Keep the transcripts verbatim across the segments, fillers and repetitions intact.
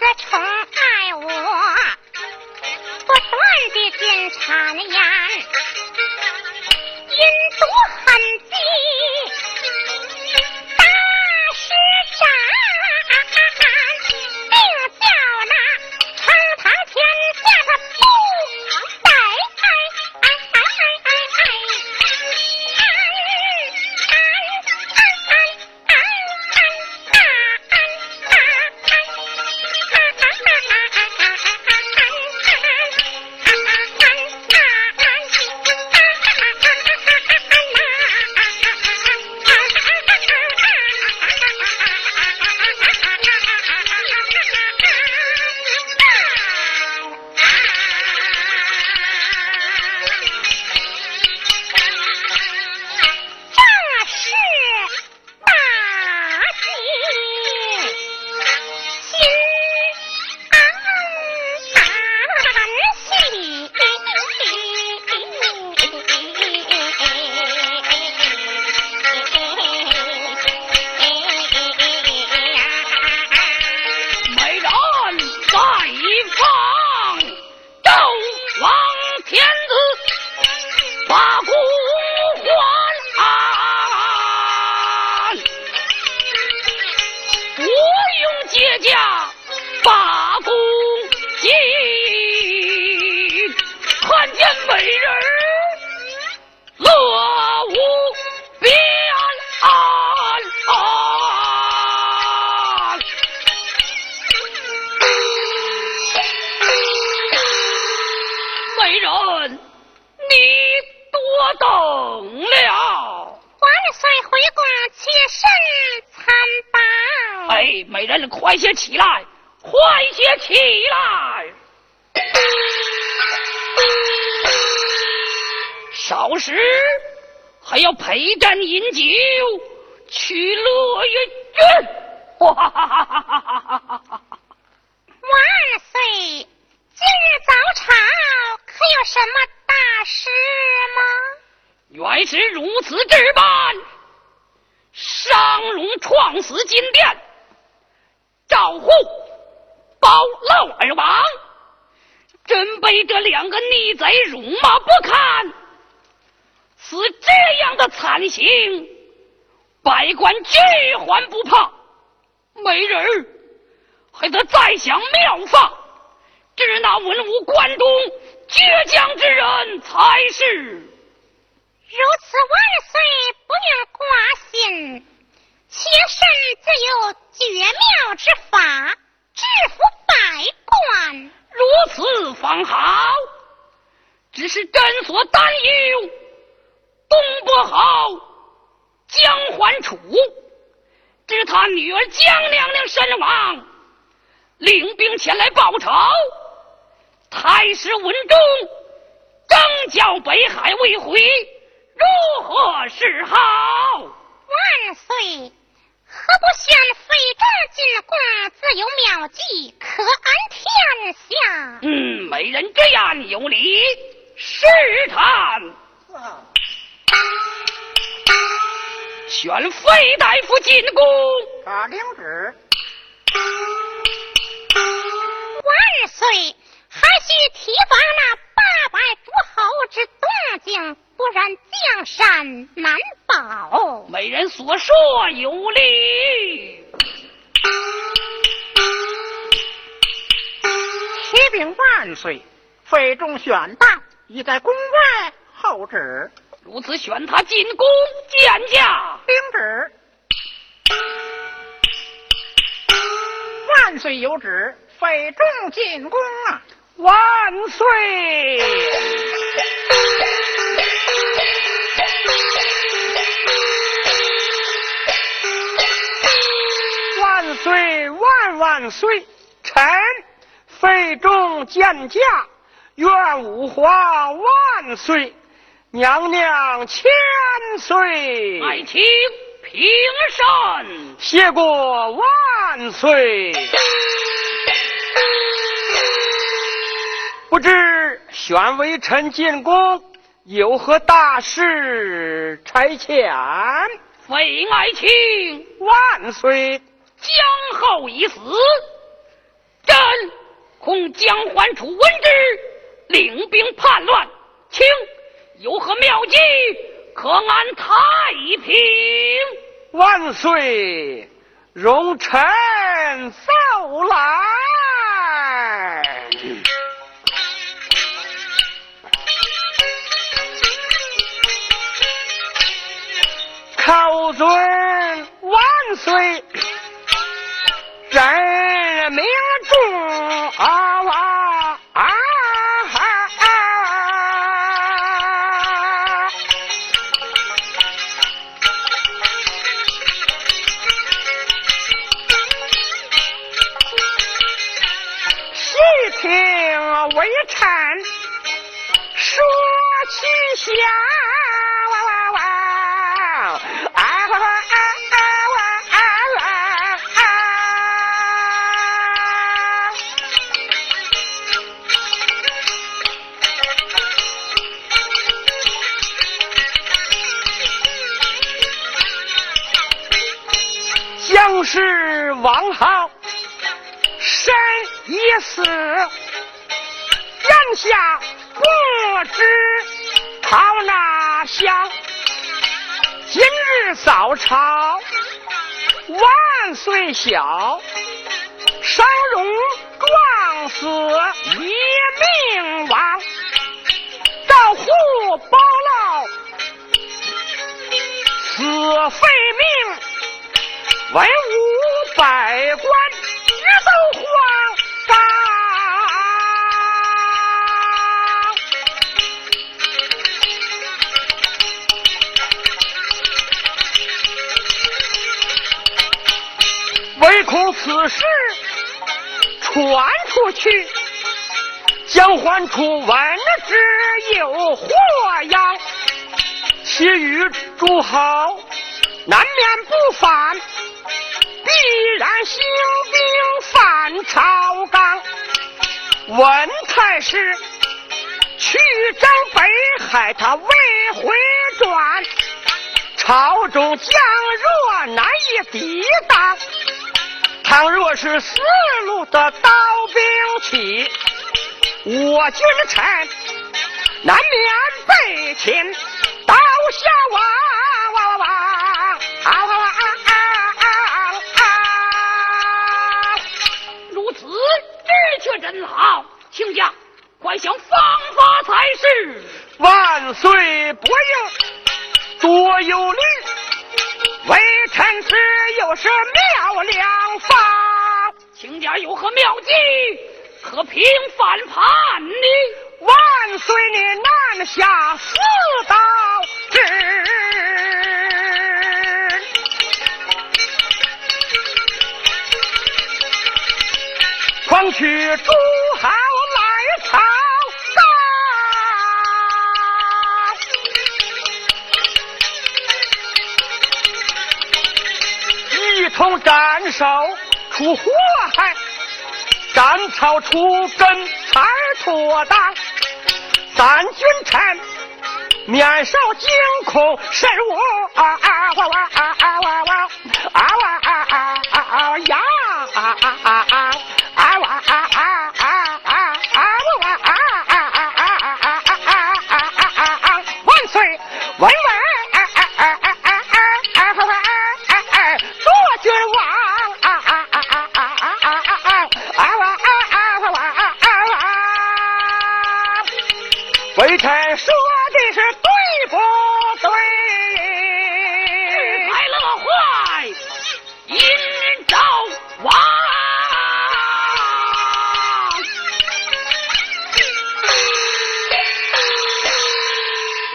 是宠爱我，不断的进谗言，阴毒狠毒大施展，定叫那堂堂天下他不得。哎哎哎哎哎快些起来，快些起来！少时还要陪朕饮酒，取乐于君。哇哈哈哈哈哈哈哈！万岁！今日早朝可有什么大事吗？原是如此这般，商容创始金殿。赵护包漏而亡，真被这两个逆贼辱骂不堪。此这样的惨行，百官俱还不怕，没人还得再想妙法，治那文武关中倔强之人才是。如此万岁，不用挂心，妾身自有绝妙之法，制服百官。如此方好，只是朕所担忧，东伯侯江桓楚知他女儿江娘娘身亡，领兵前来报仇。太师文忠征剿北海未回，如何是好？万岁！何不选非正进贡，自有妙计，可安天下。嗯，美人这样有理，试探。啊、选非大夫进贡。打领旨。万岁，还需提防那八百诸侯之动静，不然江山难保。美人所说有理。启禀万岁，非中选大，已在宫外候旨。如此选他进宫见驾。领旨。万岁有旨，非中进宫啊！万岁。万岁万万岁！臣非中见驾，愿五华万岁，娘娘千岁。爱卿平身，谢过万岁。不知选微臣进宫有何大事差遣？非爱卿万岁，江后已死，朕恐江桓楚闻之，领兵叛乱，卿有何妙计，可安太平？万岁，容臣奏来。叩尊万岁，人民众啊哇啊啊啊！细听微臣说其详。是王浩身已死，眼下不知逃哪乡。今日早朝万岁小，伤容撞死一命亡，到户包牢死废命，文武百官直都慌张。唯恐此事传出去，江桓楚闻之有祸殃，其余诸侯难免不反，必然兴兵反朝纲。文太师去征北海，他未回转，朝中将弱难以抵挡。倘若是四路的刀兵起，我君臣难免被擒，刀下哇哇哇啊哇哇啊！知却真好，卿家快想方法才是。万岁不应多有虑，微臣只有是妙良法。卿家有何妙计，可平反叛呢？万岁你难下四道旨。狂取诸侯来朝纲，一同斩首除祸害，斩草除根才妥当。咱君臣免受惊恐，慎吾啊啊哇哇啊啊哇哇啊哇啊啊啊啊呀啊啊啊啊！微臣说的是对不对？是快乐坏阴昭王。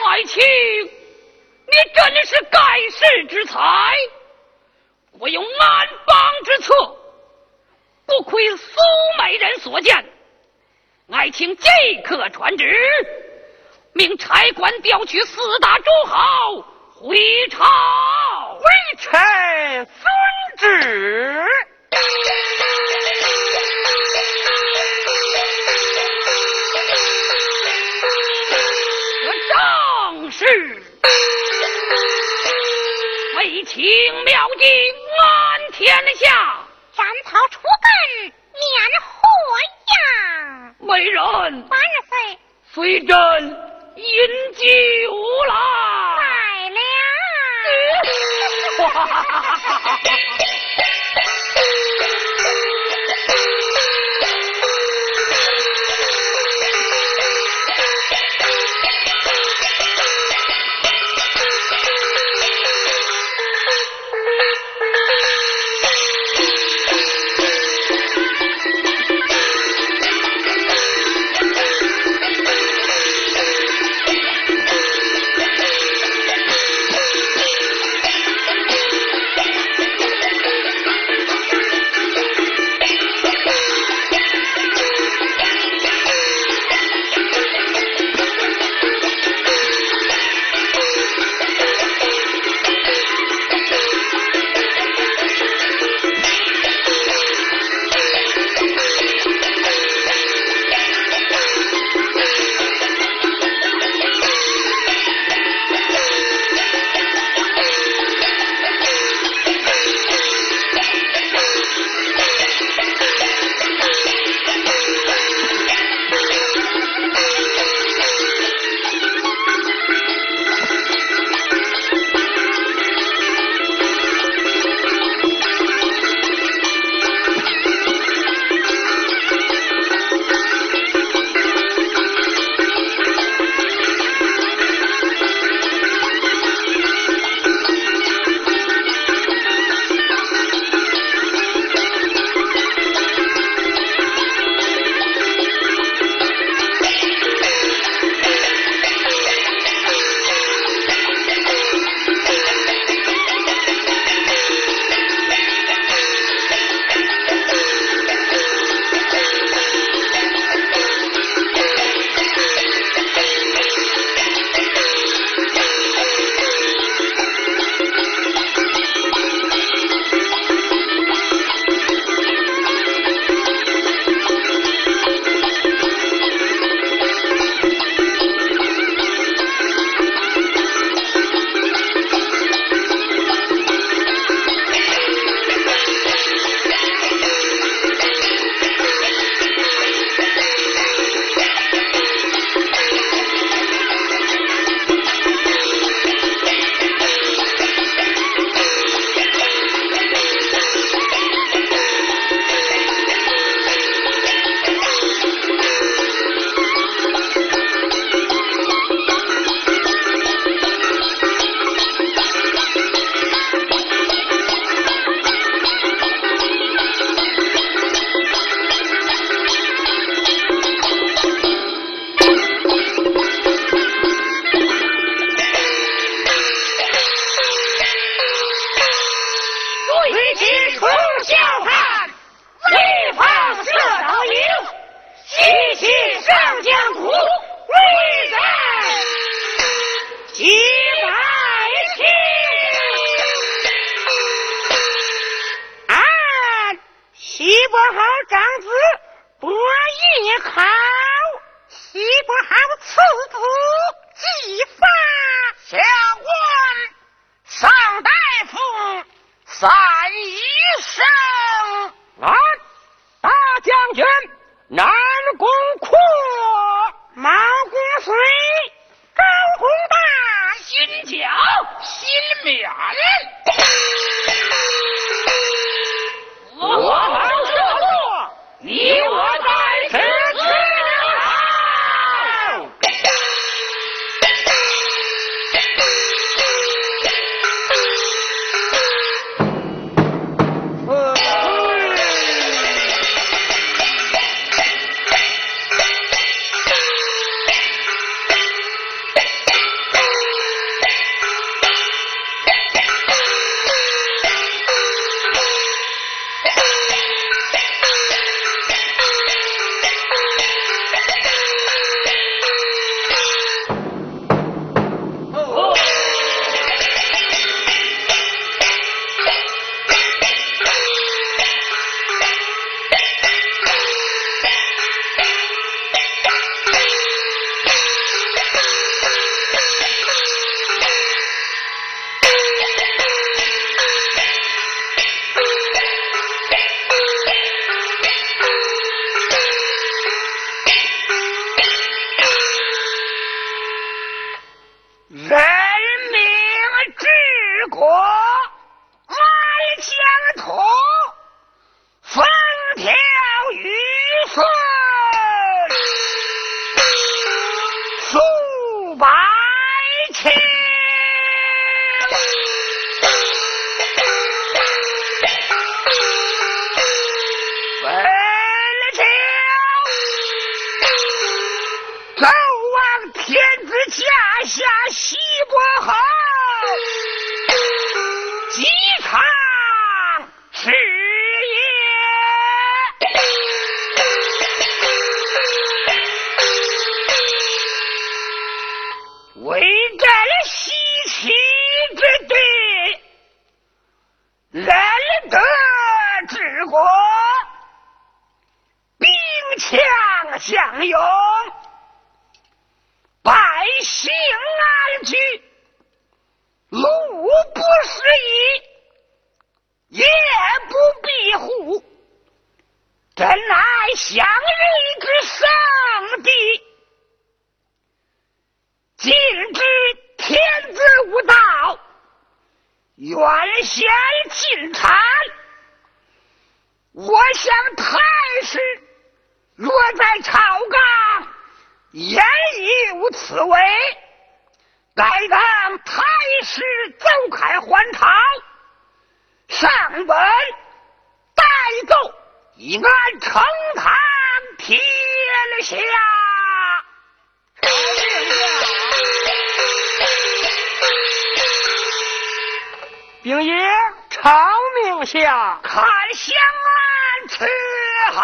爱卿你真是盖世之才，我有安邦之策，不亏苏美人所见。爱卿即刻传旨，命差馆调取四大诸侯回朝。微臣遵旨。我正是为卿妙计安天下，斩草除根免祸殃。虽然八十岁，虽然饮酒来百两。早望天子驾下西伯侯，即尝是也。为战西岐之地，难得之国，兵强相拥，百姓安居，路不拾遗，夜不闭户，真乃祥瑞之上帝。今知天子无道，远贤近谗，我想太师若在朝纲言已无此为，该当太师奏凯还朝，上文代奏，以安承堂天下。秉爷朝命下，看香案伺候。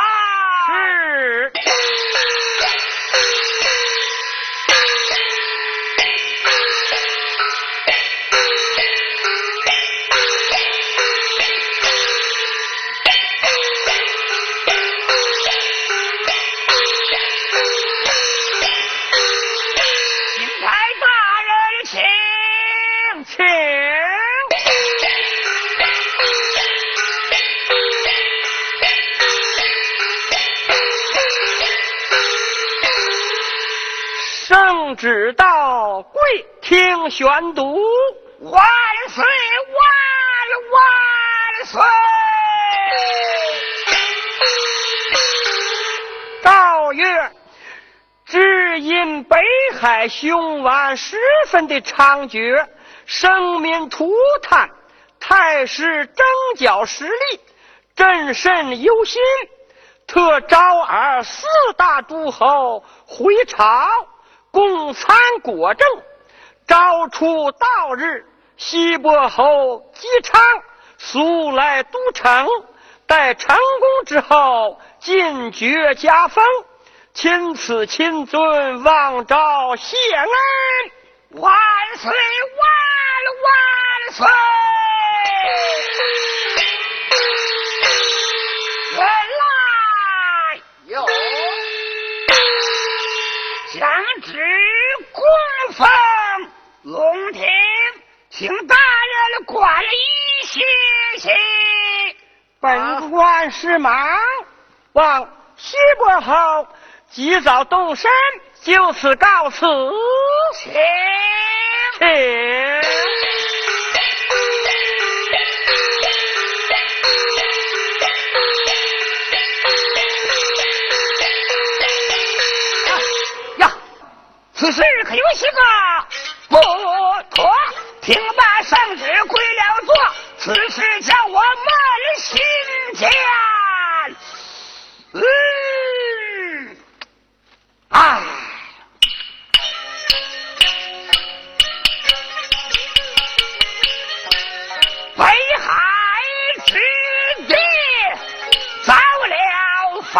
是。圣旨到，跪听宣读。万岁万万岁！诏曰：只因北海凶顽十分的猖獗，生民涂炭，太师征剿实力朕甚忧心，特招尔四大诸侯回朝共参国政，诏出到日，西伯侯姬昌速来都城，待成功之后，进爵加封，钦此亲尊，望诏谢恩。万岁万万岁！人来有降旨供奉龙庭，请大人管理谢谢。本官是忙，望西伯侯及早动身，就此告辞。请请。此事可有些个不妥，听罢圣旨跪了座，此事叫我满心间。嗯，哎，北海之地遭了罚。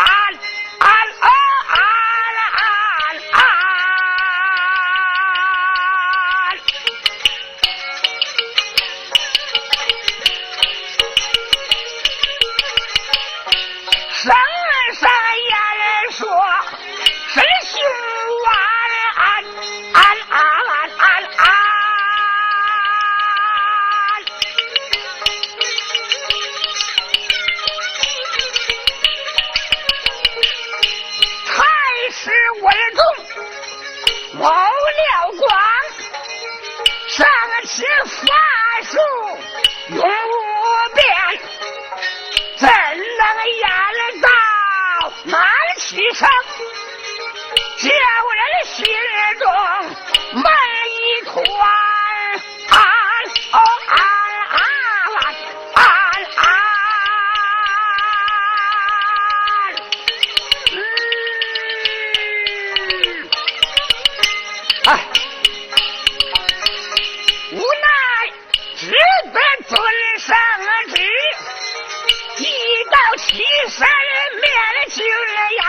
劈山人灭了金人呀，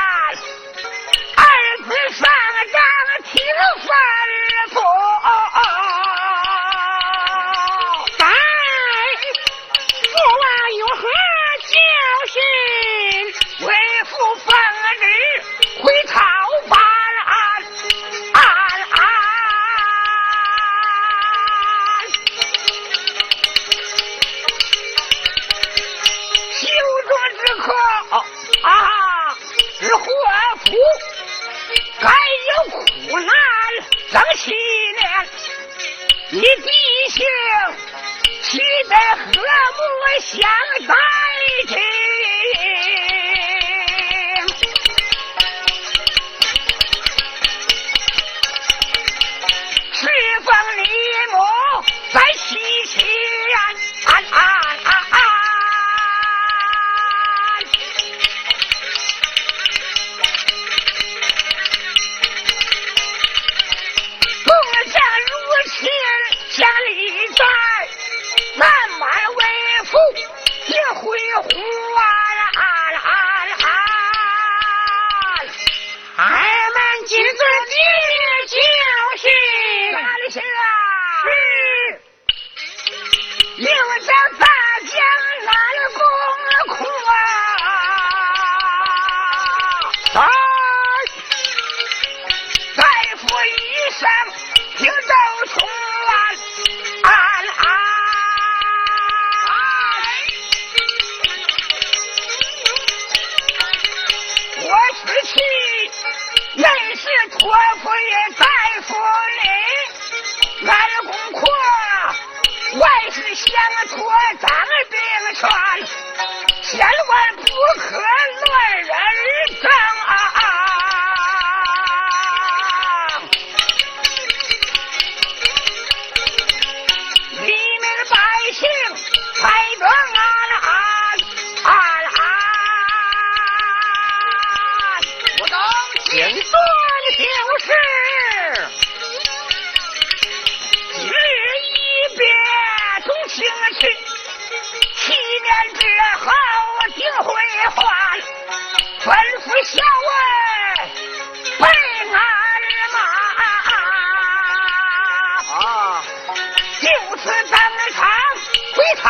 二子上岗提了饭儿走，咱父王有何教训？为父奉旨回朝吧。该有苦难争气呢，你弟兄岂得和睦相待听？侍奉你母在西岐安安安安，家里在慢慢为父也回湖啊啊啊啊！俺们今子今就是哪里去啊？是，又在大江南公苦啊！啊！大夫一声平道出。我不也在府里，俺的功课万事相托，咱并传，千万不可乱人争啊！黎民百姓才得安安安安，我等谨遵。就是日一别同情去，七年之后定会还，吩咐小尉备鞍马啊，就此当场回朝吧。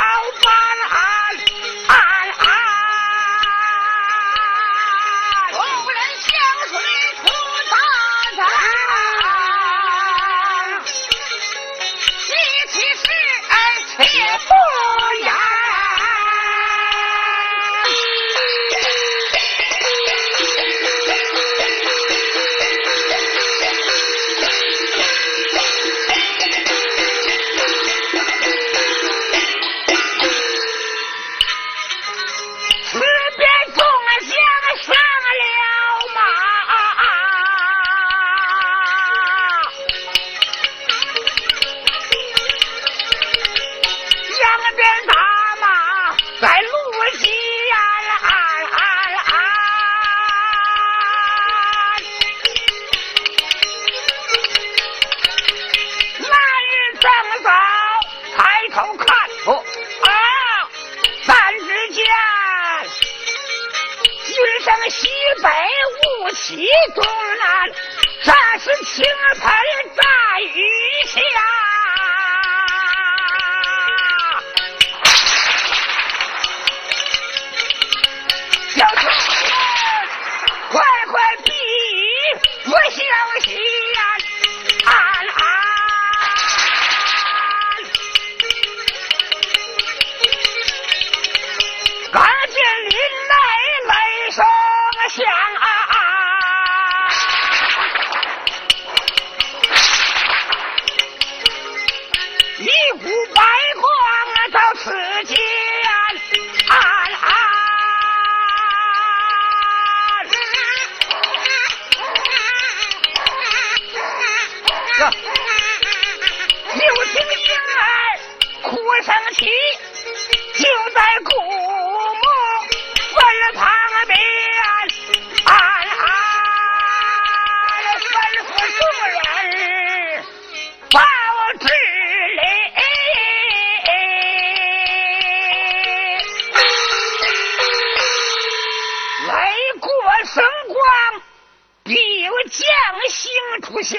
将星出现，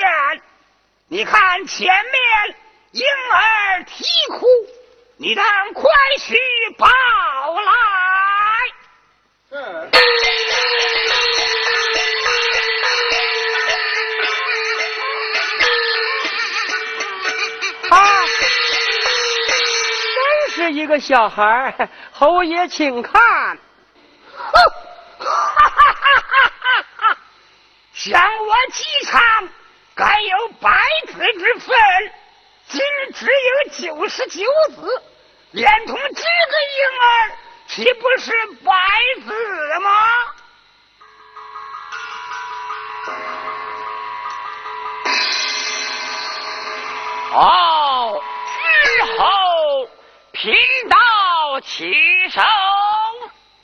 你看前面婴儿啼哭，你当快去抱来。嗯。啊，真是一个小孩，侯爷请看。哦想我姬昌该有百子之分，今只有九十九子，连同这个婴儿，岂不是百子吗？哦，之后贫道起手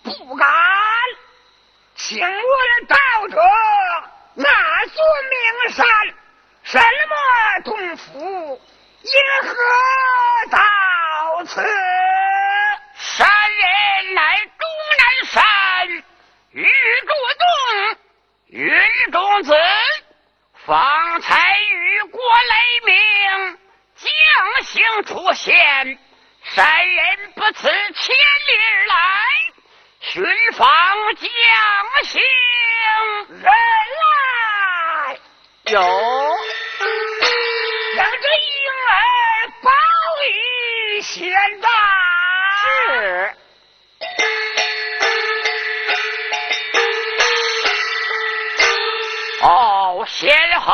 不敢，请问道者哪座名山？什么洞府？因何到此？山人乃终南山于主洞云中子，方才雨过雷鸣，将星出现。山人不辞千里来，寻访将星人。有，让这婴儿保于贤达。是。哦，贤侯，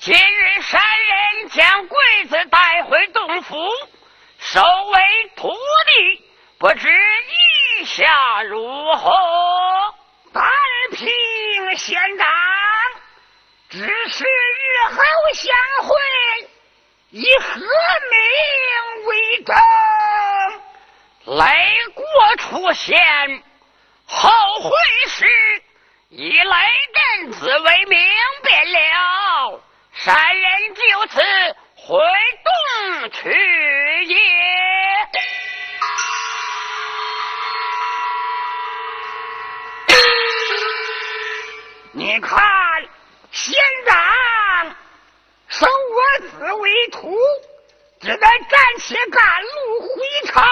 今日山人将贵子带回洞府，收为徒弟，不知意下如何？但凭贤达。只是日后相会，以何名为证？雷过出现，后会时以雷震子为名便了。山人就此回洞去也。你看。仙长收我子为徒，只得暂且赶路回朝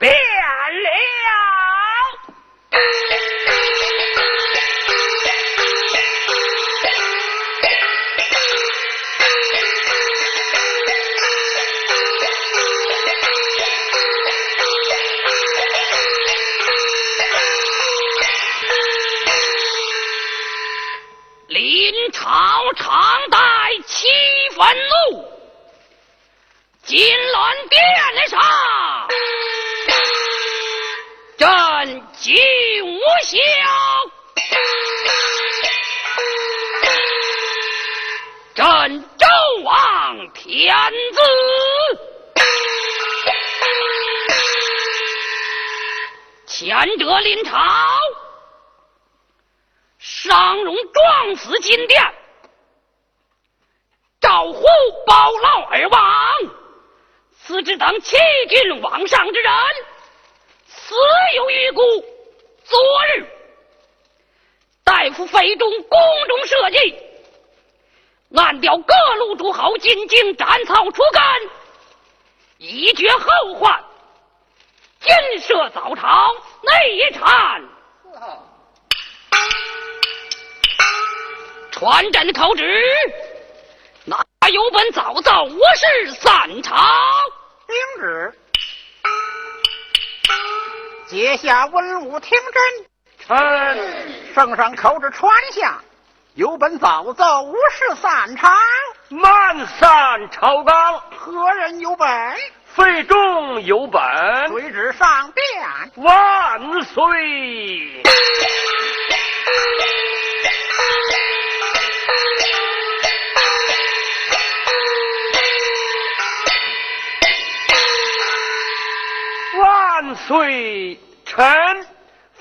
便了。朝常带七分怒，金銮殿上朕既无效，朕周王天子前者临朝，商容撞死金殿，赵护包烙而亡，此之等欺君罔上之人，死有余辜。昨日大夫费仲宫中设计，暗调各路诸侯进京斩草除根，以绝后患。今设早朝，内一禅传朕的口旨，哪有本早造我是散朝领旨，阶下文武听真。臣圣上口旨传下，有本早造我是散朝。慢散朝纲，何人有本？费仲有本，随旨上殿。万岁！万岁！臣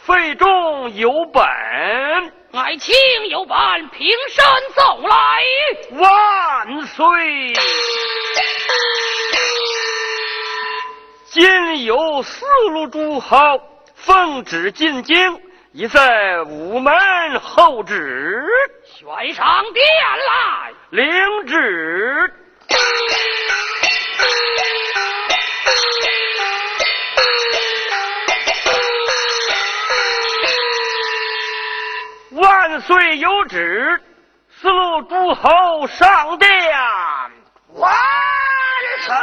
费仲有本，乃卿有本，平身奏来。万岁！今有四路诸侯奉旨进京，已在午门候旨，悬赏殿来领旨。万岁有旨，四路诸侯上殿。万岁！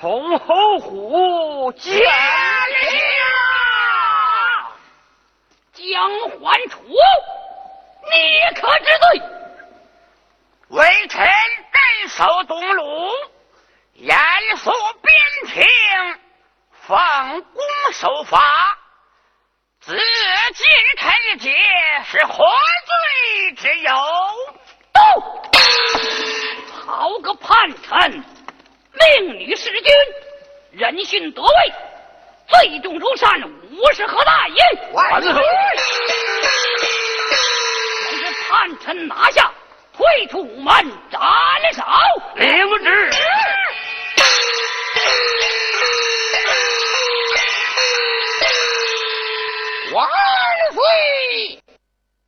崇侯虎驾了，江桓楚，你可知罪？微臣镇守东鲁，严肃边庭，奉公守法，自尽臣节，是何罪之有？都，好个叛臣！命女弑君，人殉夺位，罪重如山，无是何大也？万岁！将这叛臣拿下，退出午门，斩首。领旨。万岁！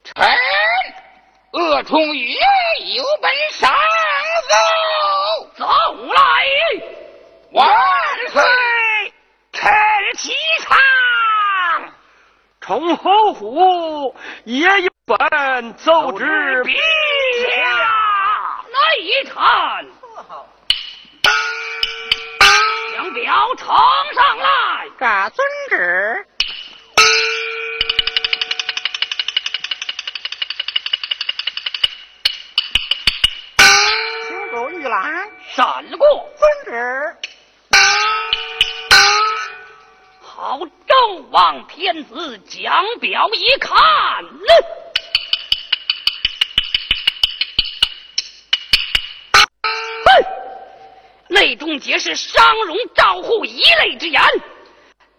臣鄂崇禹有本上奏，走来。万岁！臣启上，崇侯虎也有本奏之陛下。内臣将表呈上来。嘎遵旨。行走御览，闪过遵旨。好，正望天子讲表一看，哼，内中皆是商容赵护一类之言，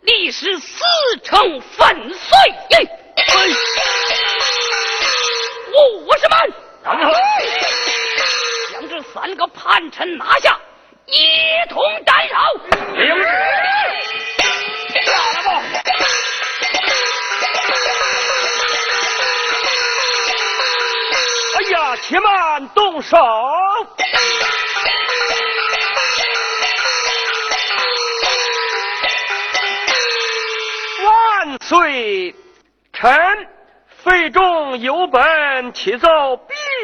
历史撕成粉碎。武士们，将这三个叛臣拿下，一同斩首。领旨。哎呀，且慢动手！万岁！臣费仲有本启奏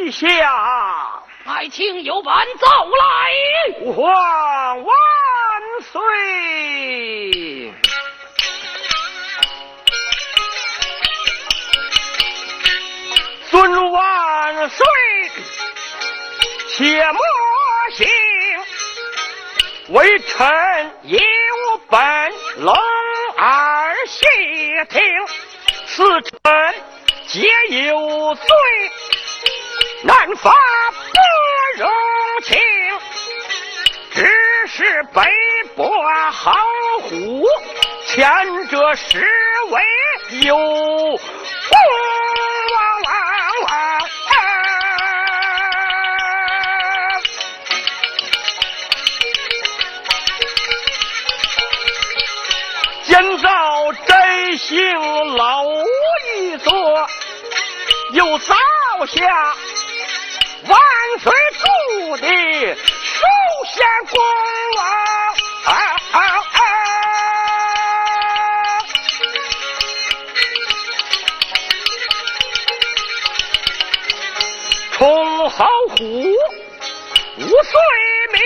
陛下。爱卿有本奏来。吾皇万岁！尊万岁，且莫行，微臣有本聋耳细听，四臣皆有罪，南法不容情，只是北伯好虎，前者实为有不。人造真姓老一座，又造下万岁主的首相国王、啊啊啊、崇侯虎无罪名，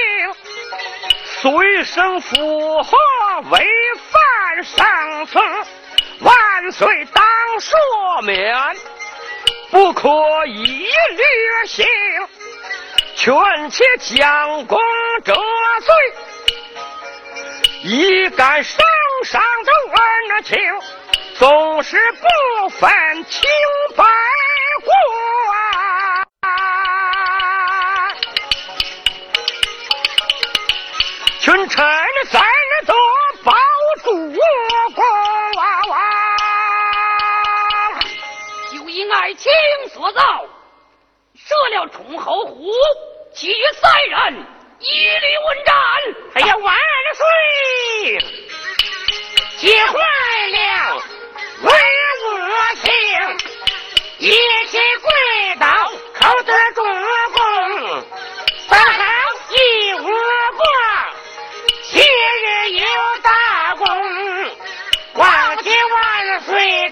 随身俘获为犯上层，万岁当赦免，不可一律行，劝且将功折罪，一敢上上奏恩情，总是不分清白过啊。顺臣三座保主国王，就因爱情所造，设了崇侯湖，其余三人一律问斩。哎呀，万岁！解坏了万恶行，一起跪倒，叩得主公，把好一无过。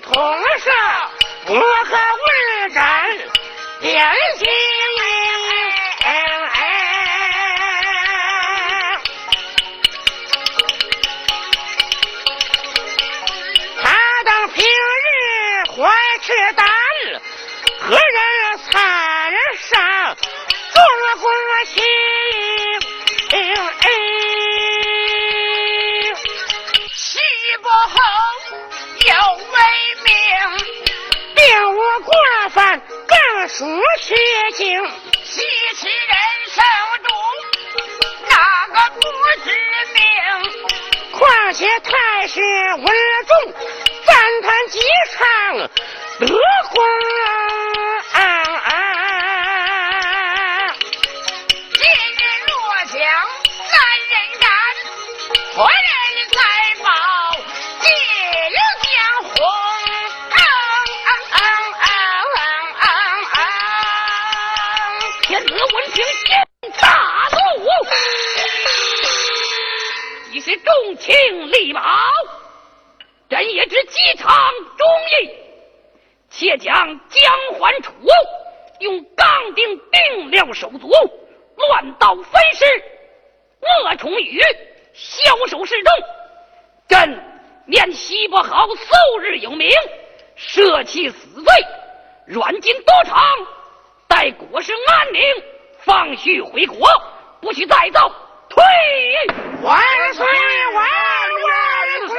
同是我和文斩联系你，他当平日怀赤胆，何人惨杀做国心，西伯侯有为并无过犯，更属虚情。西岐人手中哪个不知名？况且太师文仲赞叹几场德功啊啊！今日若将三人斩，何人再保纪灵江湖？你是重情力保，朕也知机场忠义，且将江还楚，用钢钉钉了手足，乱刀分尸，恶虫语枭首示众。朕念西伯侯素日有名，赦其死罪，软禁多场，待国事安宁，放许回国，不许再造。退！万岁！万万岁！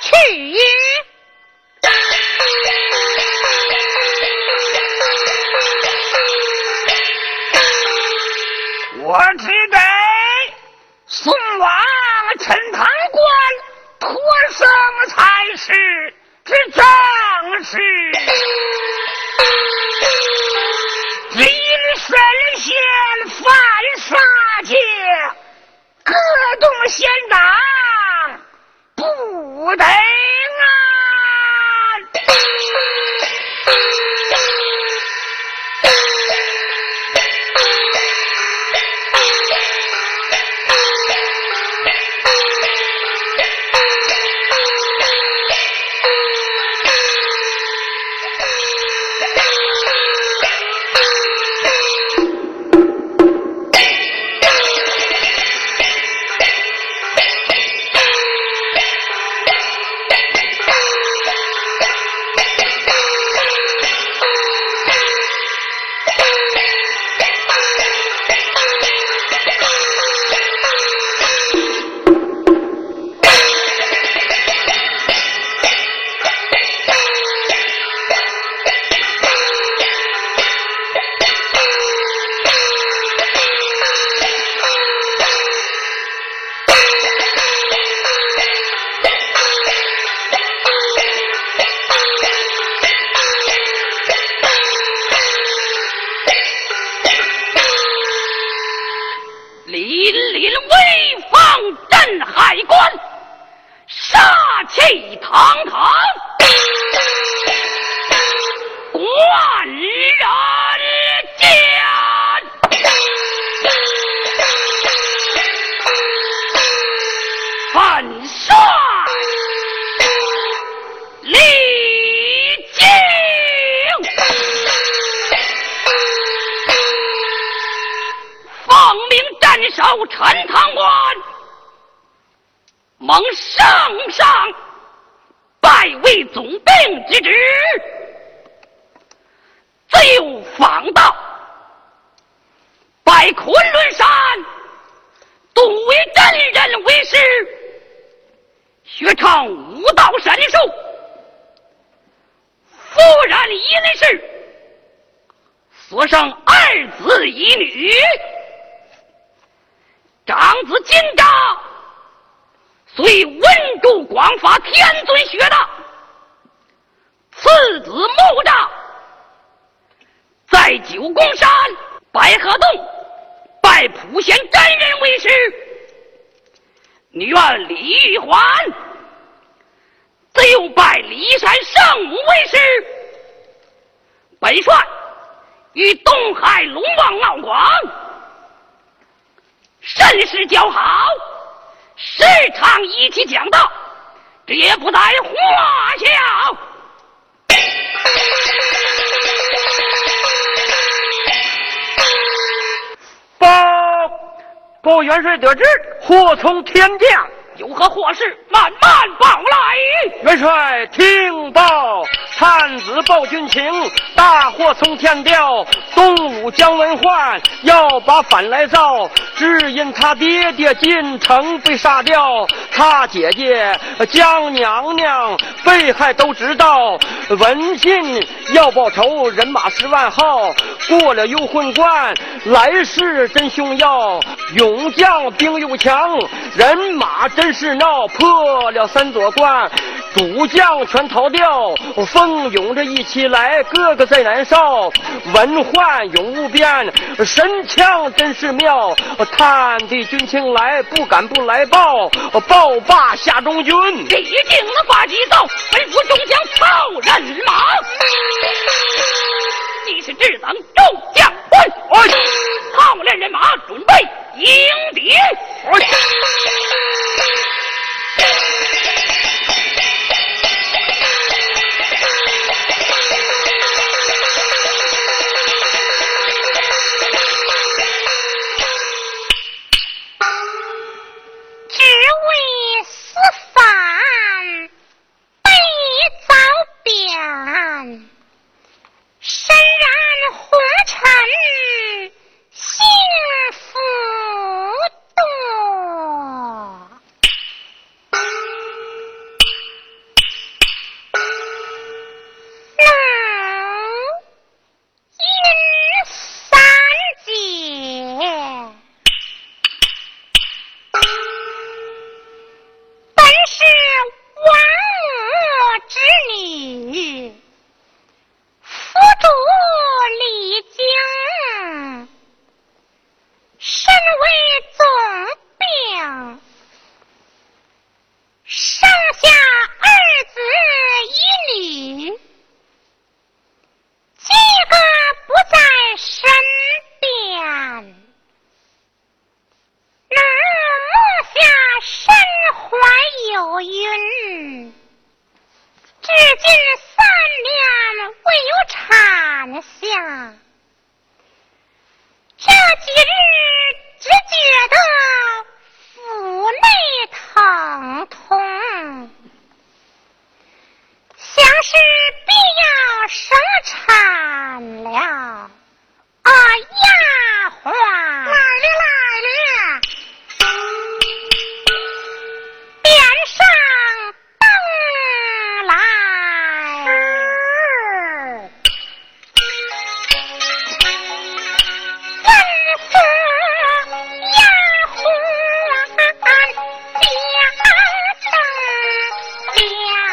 去也。我只得送往陈塘关托生差事之正事，一日神仙犯杀戒，各洞仙长不得安。反来造，只因他爹爹进城被杀掉，他姐姐江娘娘被害都知道。文信要报仇，人马十万号，过了幽魂关，来世真凶要。勇将兵又强，人马真是闹，破了三座关，主将全逃掉。蜂拥着一起来，个个在燃烧，文焕永无边，神枪真是妙。探地军情来，不敢不来报，报罢下中军，李靖的法急奏，吩咐中将操人马，你是智能众将官，操练人马准备迎敌。想，这几日只觉得腹内疼痛，想是必要生产了。啊呀，花来了来了，边上灯来，粉色呀红点灯亮。哎呀，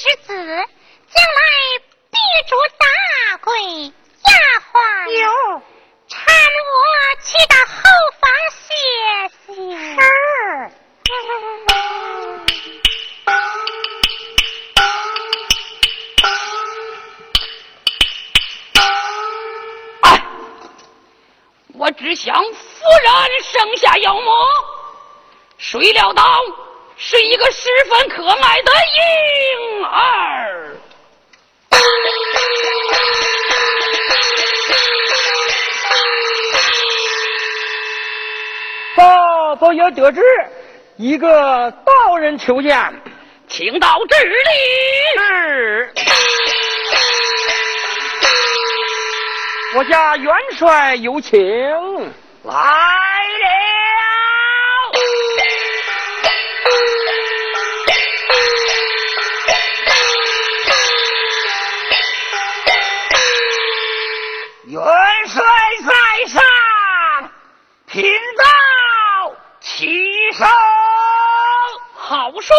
之子，将来必主大贵压花。有，搀我去到后房歇息。是。哎，我只想夫人生下有母，谁料到是一个十分可爱的婴儿。报包爷得知一个道人求见，请到这里。我家元帅有请。来人，元帅在上，贫道起手。好书，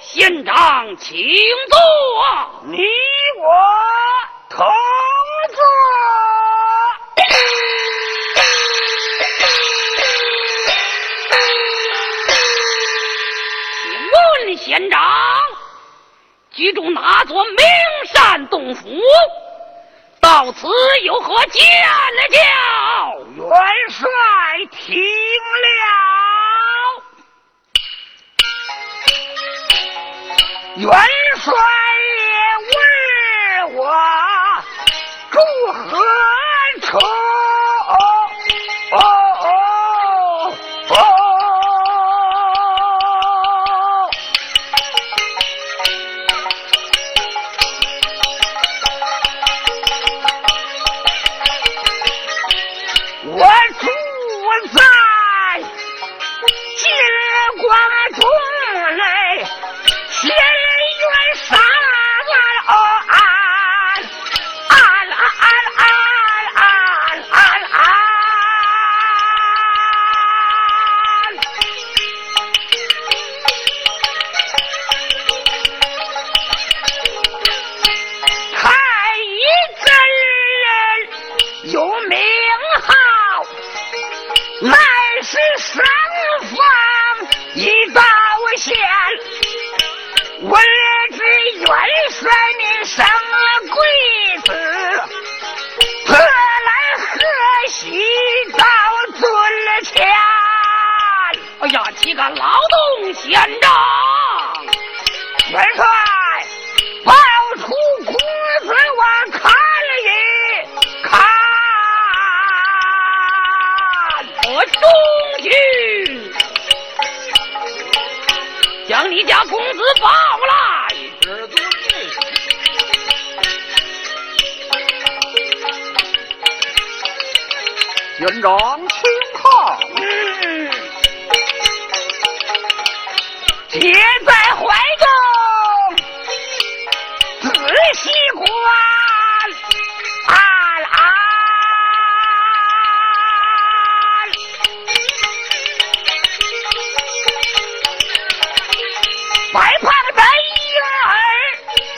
县长请坐，你我同坐。请问县长，居住哪座名山洞府？到此有何见了教？元帅听了，元帅也问我住何处。哦哦哦！县长请犒，接在怀中，仔细观。安安，白胖的婴儿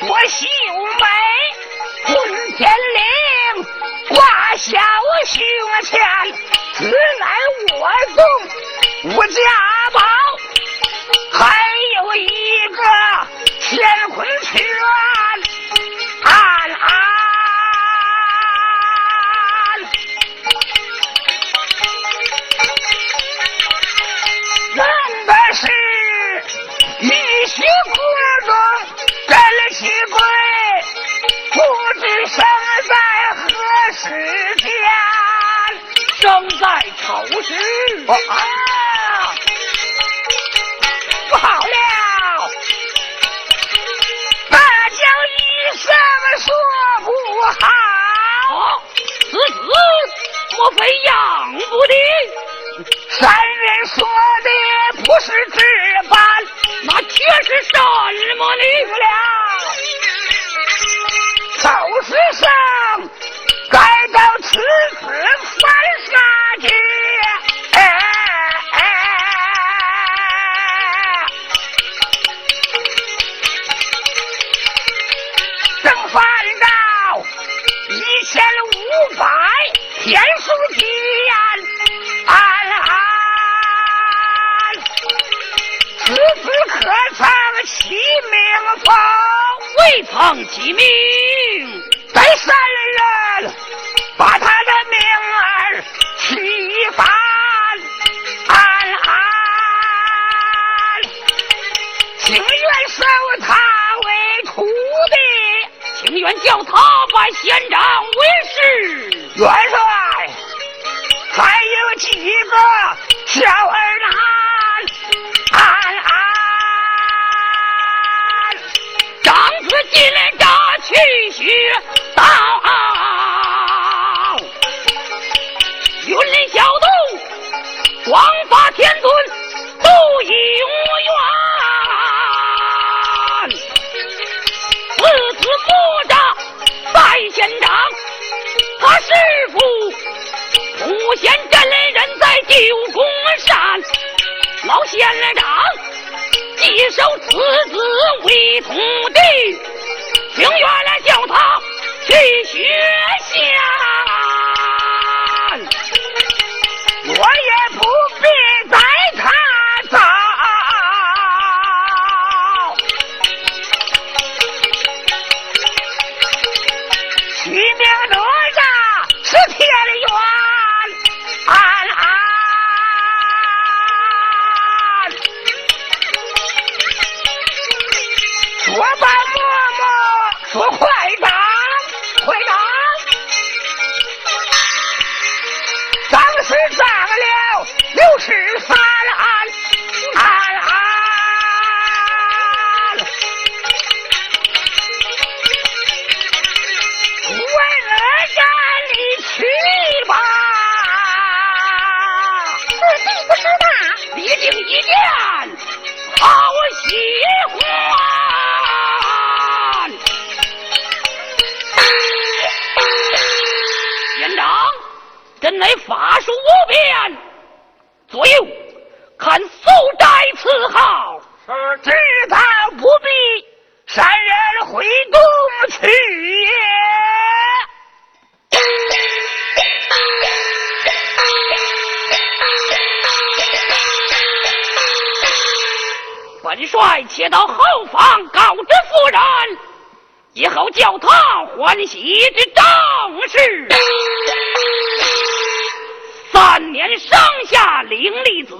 多秀美，混天绫挂小胸前，此乃我送无价宝，还有一个乾坤圈。安安，认的是玉虚宫中真奇贵，不知生在何时间。正在丑时，哦啊，不好了！大家医生说不好，哦、此子莫非养不的？三人说的不是治般，那却是什么呢？了，丑时生该到此子犯杀之。哎哎哎！正翻到一千五百天书天，安安此子可曾其名否？未曾其名，得善人把他的名儿取翻。安安情愿收他为徒弟，情愿叫他把县长为师。元帅还有几个小儿男？安安长子进来找去学道，云林小洞王法天尊不永远，四子不长拜县长，他师父普贤真人在九宫山，老县长接受此子为徒弟，情愿来叫他去学下，我也不必带他走。取名哪吒是天元，安安左班默默说快打快打，当时长了六尺三。安安为哪吒你去吧，我并不知道，一定一定好喜欢。县长真乃法术无边，左右看速斋伺候。知道不必，闪人回宫去也。本帅且到后方告知夫人，以后叫他欢喜之正事。三年上下伶俐子，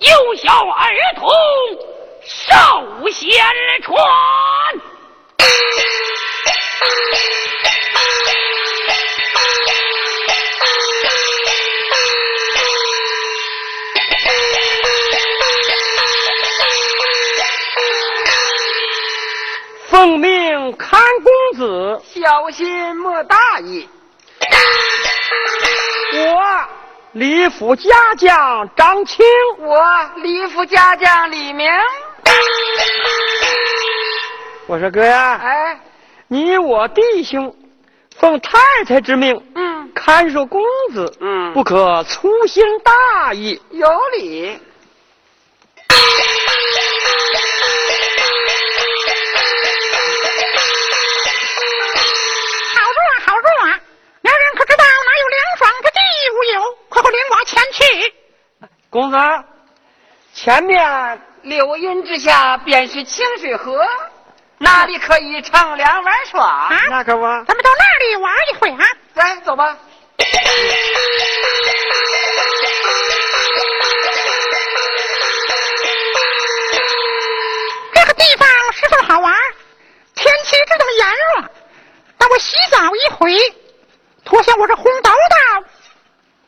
幼小儿童受闲传。奉命看公子，小心莫大意。我李府家将张清，我李府家将李明。我说哥呀，哎，你我弟兄奉太太之命，嗯，看守公子，嗯，不可粗心大意。有理。公子，前面柳荫之下便是清水河，那里可以乘凉玩耍啊！那可不，咱们到那里玩一会啊！来，走吧。这个地方十分好玩，天气这么炎热，让我洗澡一回，脱下我这红斗斗。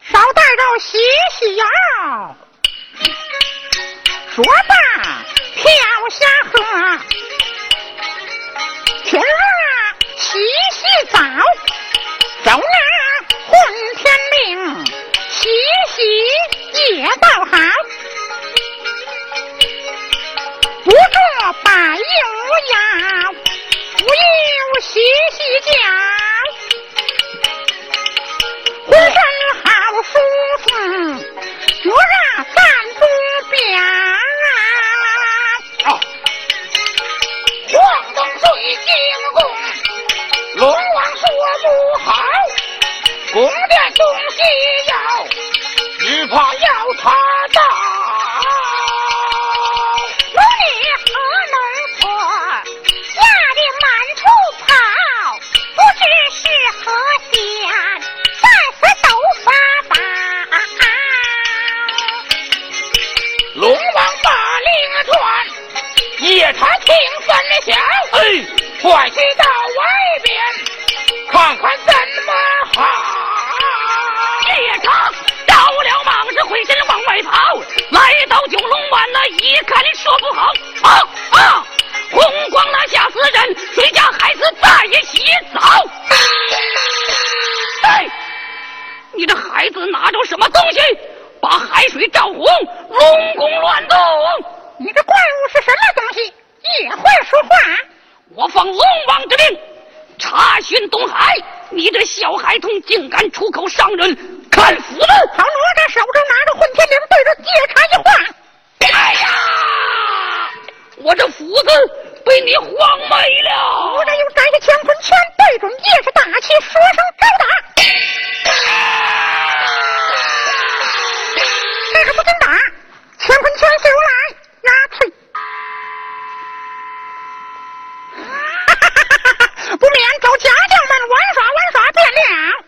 少带着洗洗油，说吧跳下河，天啊洗洗澡，走啊混天命，洗洗也倒好，不做白又摇，不又洗洗脚，浑身舒服，我让干不表，晃动水晶宫。东西要，只怕要他到。母女何能破？吓得满处跑，不知是何想，战死都发达。龙王把令传，夜查听分晓，哎，快去到外边看看怎么好。夜叉着了马是回身往外跑，来到九龙湾了一看说不好，啊啊，红光那吓死人，谁家孩子大爷洗澡？哎，你这孩子拿着什么东西把海水照红，龙宫乱动？你这怪物是什么东西也会说话？我奉龙王之命查询东海，你这小孩童竟敢出口伤人，看死了！曹罗这手中拿着混天绫，对着夜叉一晃，哎呀，我这斧子被你晃没了！我这又摘下乾坤圈，对准夜叉打气，说声招打。这是不经打，乾坤圈随我来，拿去！不免走家将们玩耍玩耍变了。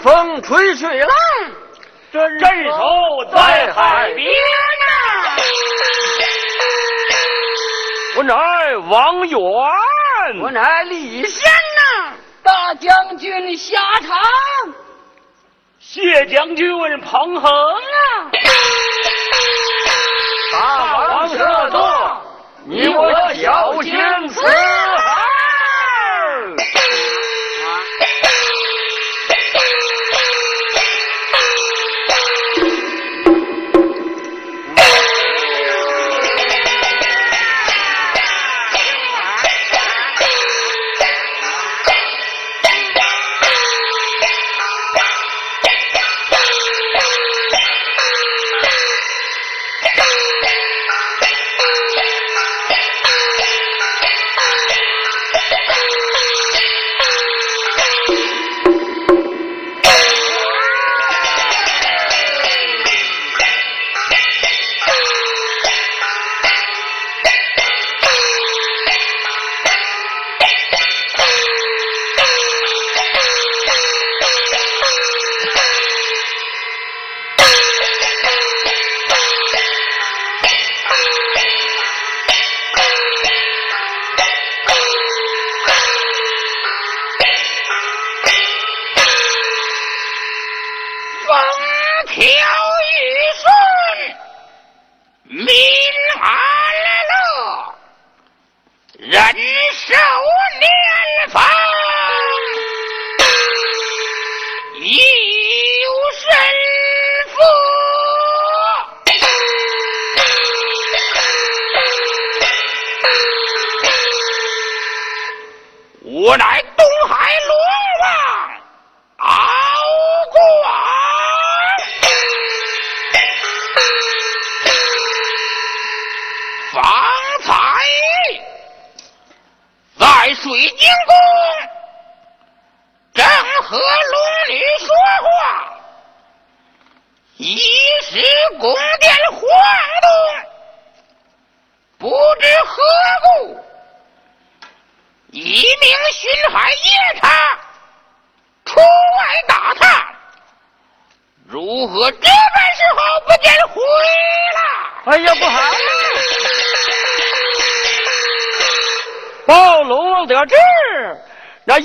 风吹水来，镇守在海边呐、啊。我乃王远，我乃李先呐、啊。大将军下场，谢将军彭衡啊。大王设座，你我小心伺候。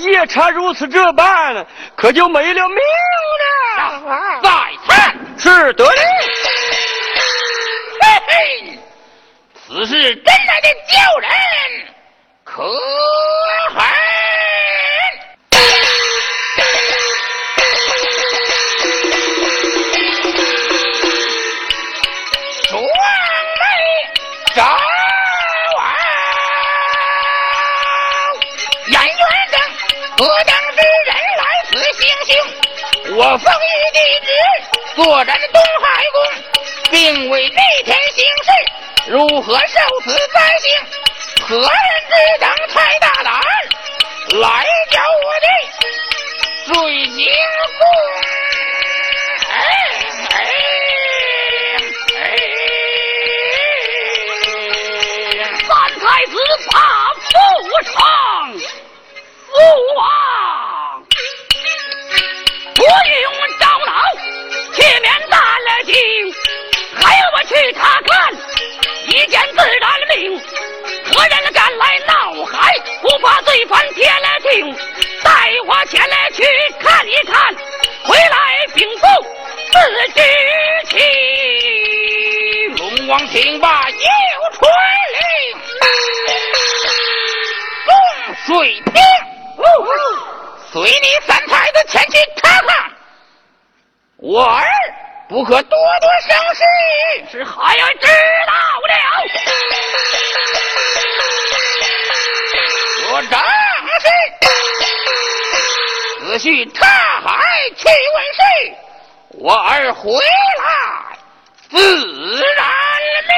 夜叉如此这般，可就没了命了。再看是得力，嘿嘿，此事真来的叫人可恨。庄内找。何当之人来此行凶？我奉御地旨，坐镇东海宫，并为这天行事，如何受此灾星？何人之能太大胆，来剿我的水晶宫？听罢又吹令。水平，随你三太子前去看看。我儿不可多多生事，是孩儿知道了。我正是此去他海去问事，我儿回来自然明。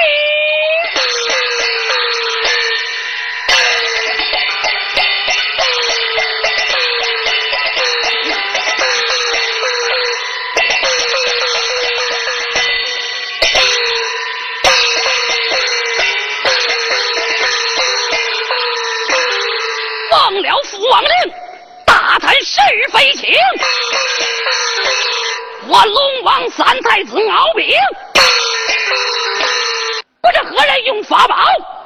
放了父王令，大谈是非情。我龙王三太子敖丙，我这何人用法宝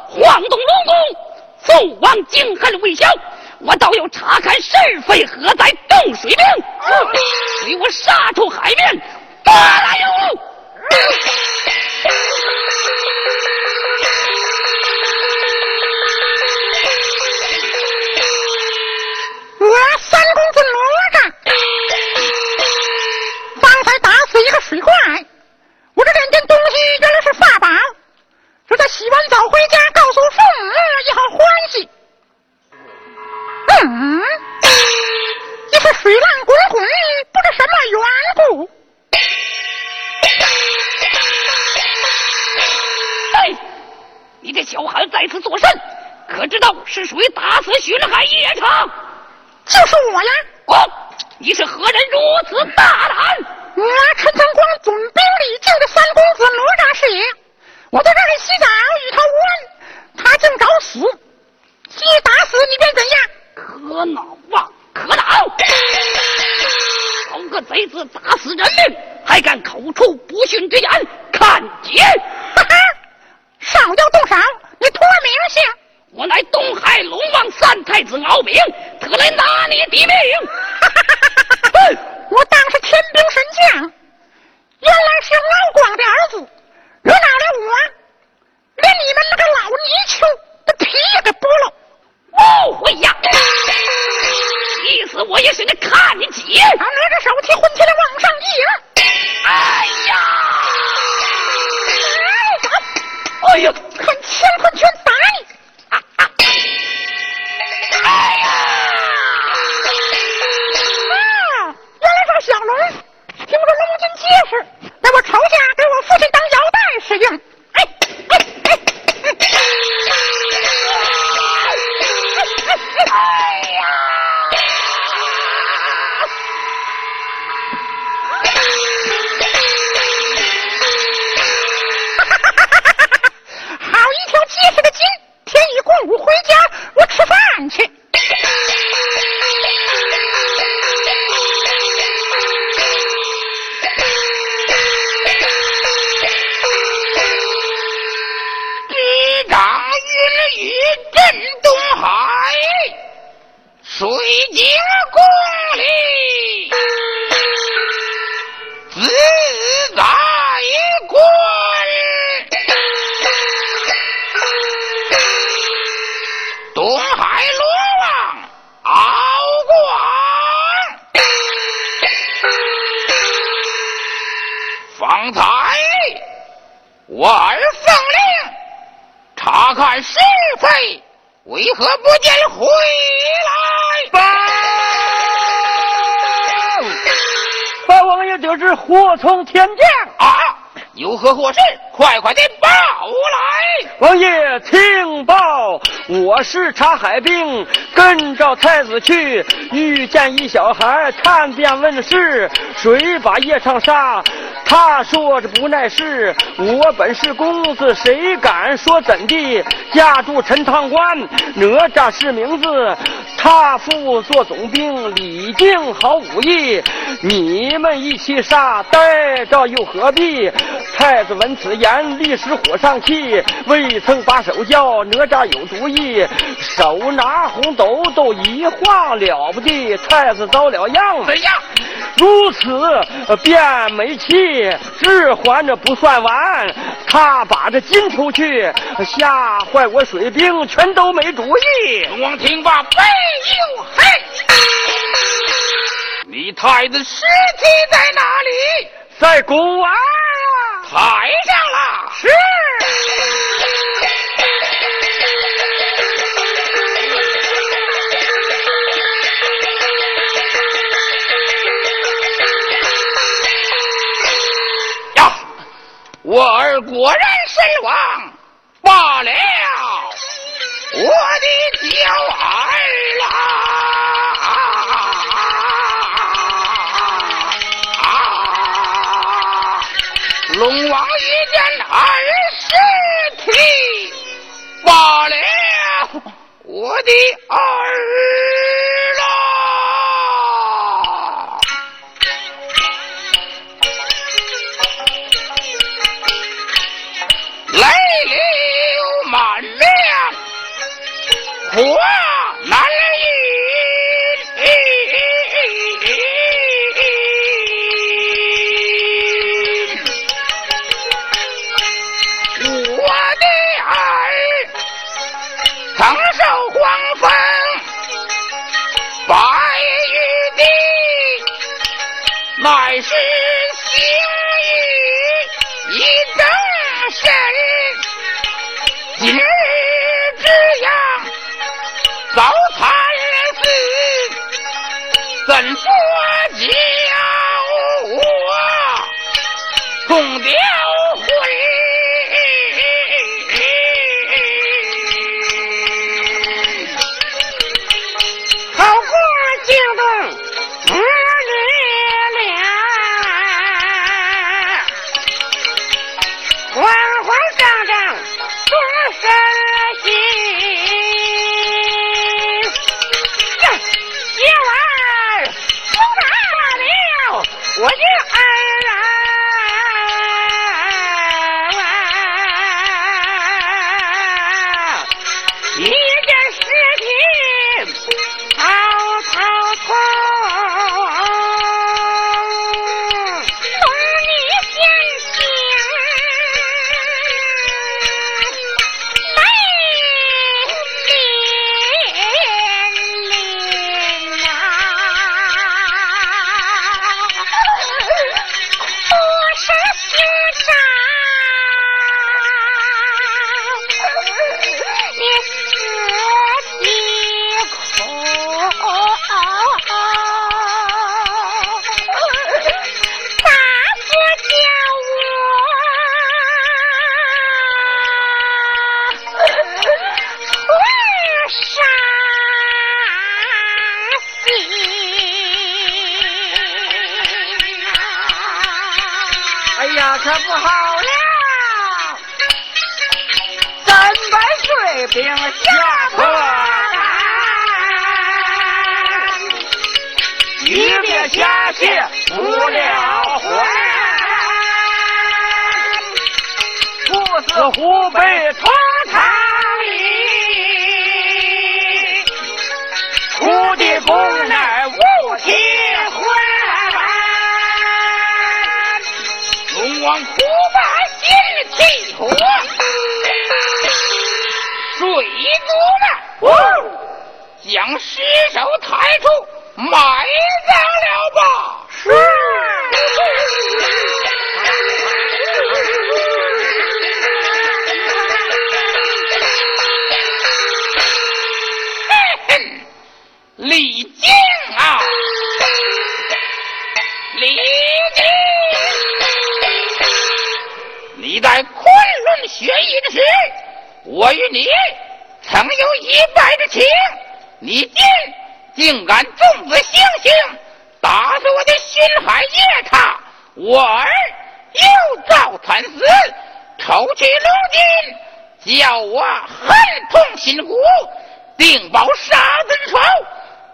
晃动龙宫？父王惊恨未消，我倒要查看是非何在动水兵，随我杀出海面，抓来有误。我三公子哪吒刚才打死一个水怪，我这两件东西原来是法宝，说他洗完澡回家告诉父母也好欢喜。嗯，一是水浪滚滚，不知什么缘故。哎，你这小孩在此作甚？可知道是谁打死巡海夜叉？就是我呀！滚！你是何人如此大胆？我陈塘关总兵李靖的三公子哪吒是也。我在这里洗澡与他无恩，他竟找死，既打死你便怎样？可恼啊！可恼！找个贼子打死人命，还敢口出不逊之言，砍劫！哈哈，少要动手，你脱名姓。我乃东海龙王三太子敖丙，特来拿你敌命。我当是天兵神将，原来是老广的儿子，惹恼了我，连你们那个老泥鳅的皮也给剥了。误会呀！意思我也是那看你急，拿着手提混天的往上一扔。哎呀！哎呀！看乾坤圈打你！哎呀！啊！原来是小龙，听着龙君结实，在我仇家给我父亲当腰带使用。哎哎哎！哎呀！哈哈哈哈哈哈！好一条结实的筋，天已过午回家，我吃饭去。水结宫里，自在滚。东海龙王敖广，方才我儿奉令查看是非，为何不见回来吧？八王爷得知祸从天降啊！有何祸事？快快的报来！王爷听报，我是查海兵，跟着太子去，遇见一小孩，探便问是谁把夜叉杀。他说着不耐事，我本是公子，谁敢说怎地？家住陈塘关，哪吒是名字，他父做总兵，李靖好武艺，你们一起杀，待着又何必？太子闻此言，立时火上气，未曾把手教，哪吒有主意，手拿红豆豆一晃了不地，太子遭了殃。怎样？如此便没气，只还这不算完，他把这金出去，吓坏我水兵全都没主意。龙王听罢悲又嘿，你太子尸体在哪里？在宫外啊，抬上了。是。呀，我儿果然身亡，罢了我的九儿郎。龙王一见儿尸体，罢了我的儿郎。泪流满面，苦啊难忍。乃是行于一等身，今日之殃遭惨死，怎说教我纵掉魂？好过惊动。我的儿啊，一件尸体滔滔滔，从你先行没年龄啊。可不好了，咱把水兵吓破胆，一灭家气不了还，不死湖北拖堂里，土地公乃无体魂。王哭把心里气火，水族们，将尸首抬出，埋葬了吧。是。李靖啊，李靖。你在昆仑学艺之时，我与你曾有一拜之情，你今竟敢纵子星星，打死我的心海夜叉，我儿又遭惨死，仇去如今，叫我恨痛心骨，定保杀身仇，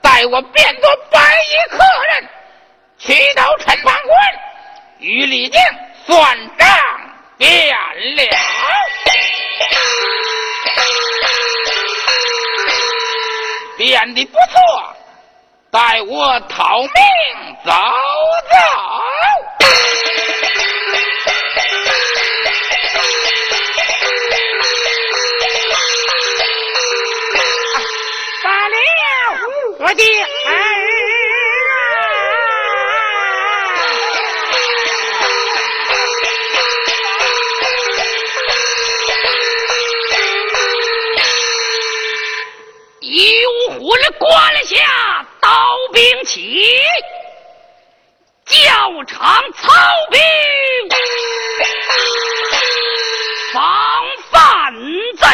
待我变作白衣客人，取到陈判官与李靖算账。变了。变得不错，带我逃命走走。罢了，我的儿。我这关了下刀兵起，教场操兵，防范贼。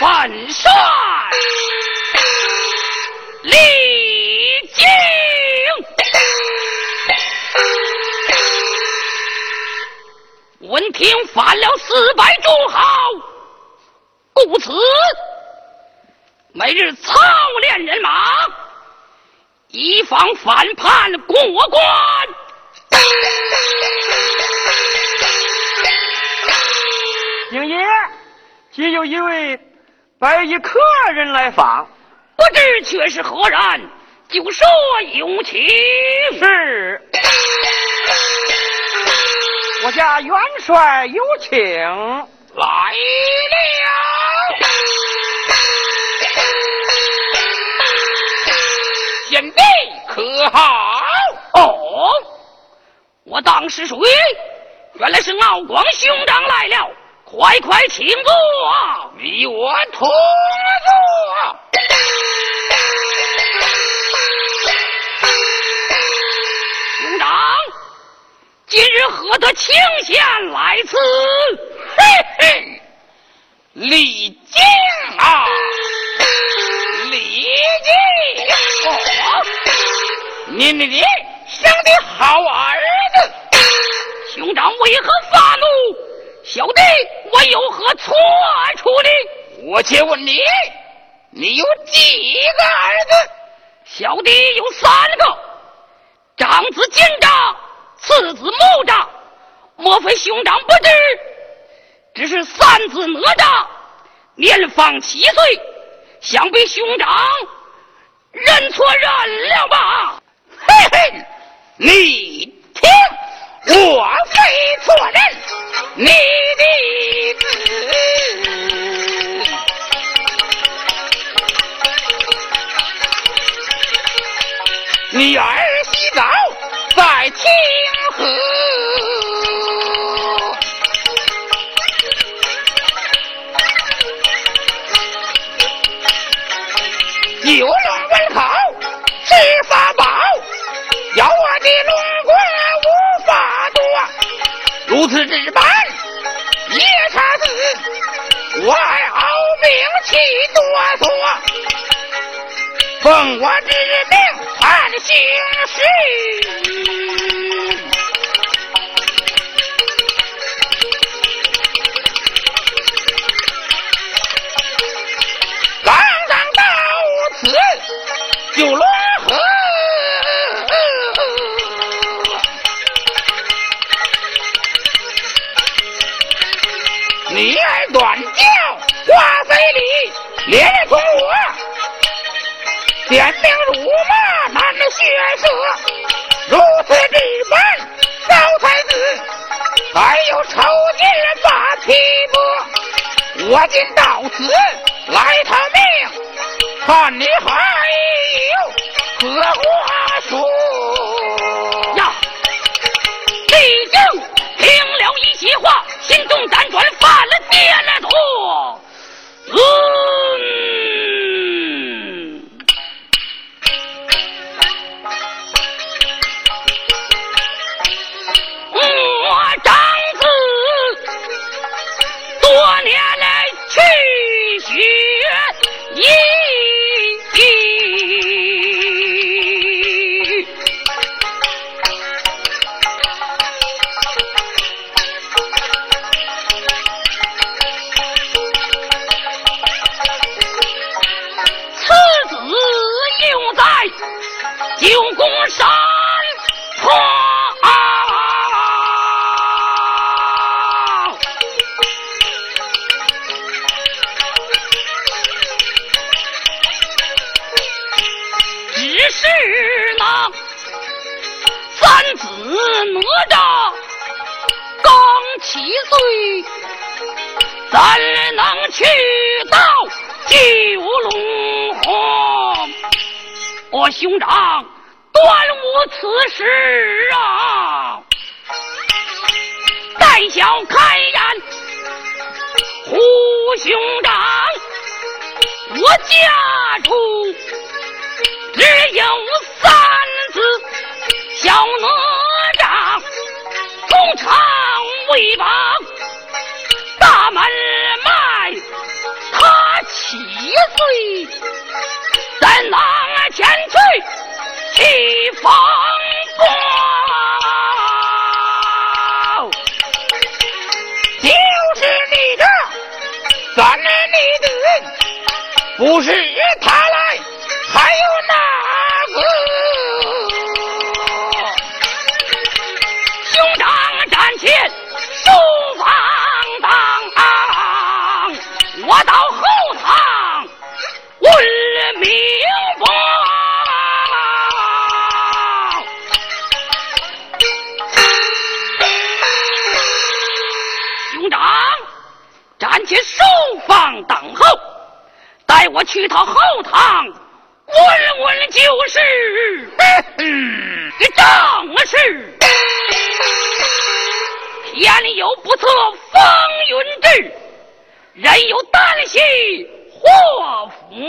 本帅李靖，闻听反了四百诸侯，故此每日操练人马，以防反叛国官。景爷，今有一位白衣客人来访，不知却是何人，就说有其事。我家元帅有请来了，贤弟可好？哦，我当是谁？原来是敖广兄长来了，快快请坐，与我同坐。兄长。今日何得清闲来此？嘿嘿，李靖啊，李靖，哦，你你你生的好儿子，兄长为何发怒？小弟我有何错处呢？我且问你，你有几个儿子？小弟有三个，长子金吒。次子木吒，莫非兄长不知？只是三子哪吒年方七岁，想必兄长认错人了吧？嘿嘿，你听，我非错认你的子，你儿洗澡在清河，有龙关口是法宝，有我的龙关无法躲，如此之般夜叉子，我爱敖丙气哆嗦，奉我之命判行事。九罗河，你爱短叫花非礼，连日从我点名辱骂难学舌，如此之般糟太子，还有仇敌把提拨，我今到此来逃命，看你还有何话说呀？李靖听了一席话，心中辗转，犯了跌了多。嗯，我长子多年来去学医。对，怎能去到九龙河？我兄长端无此事啊！待小开言，胡兄长，我家中只有三子小哪吒，忠诚为王，大门迈他七岁，咱郎前去起风波，就是你这咱们你的不是他来，还有哪个兄长展现书房当、啊，我到后堂问明白。兄长展现书房等候，带我去他后堂问问就是这正事。天有不测风云志，人有旦夕祸福来。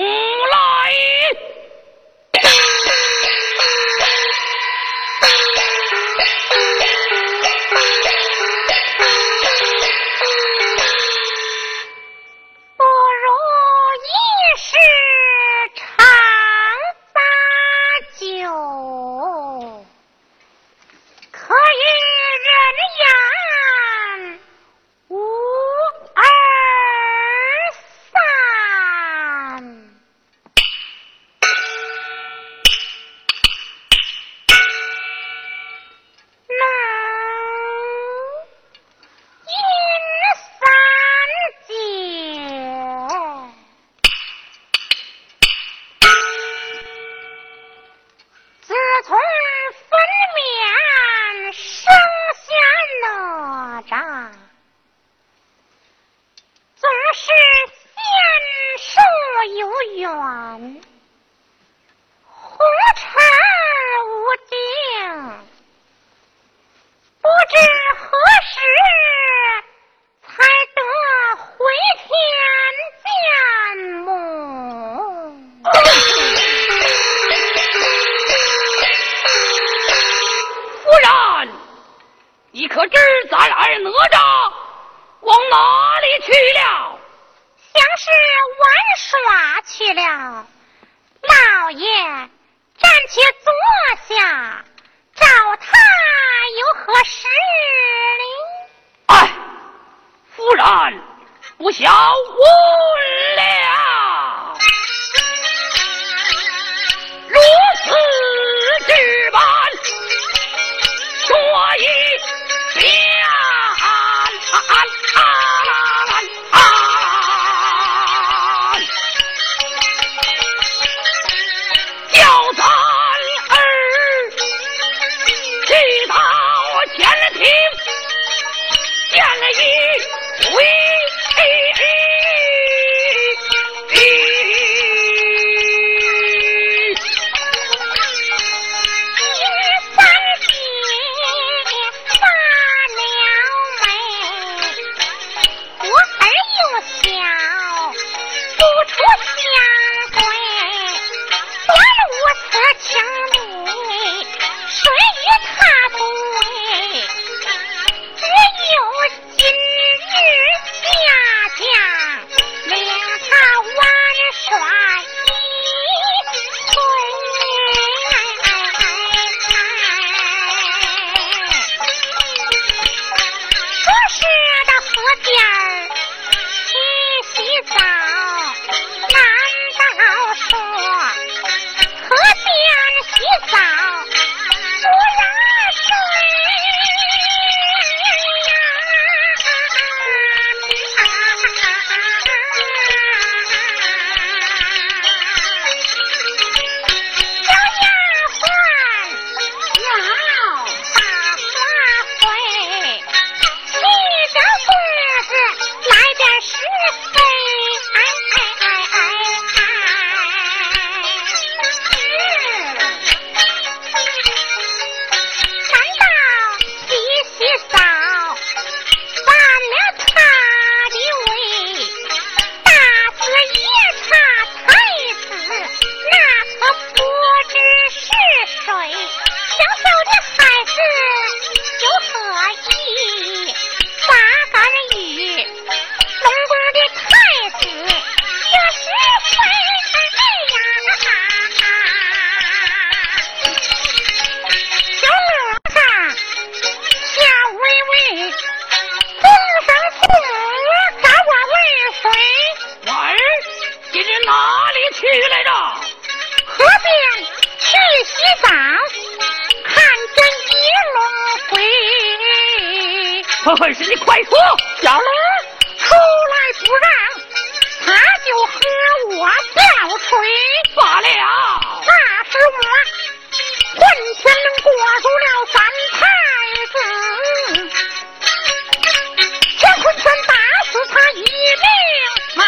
么回事？你快说！小龙出来不让，他就和我吊锤罢了。那是我混天裹住了三太子，乾坤拳打死他一命埋。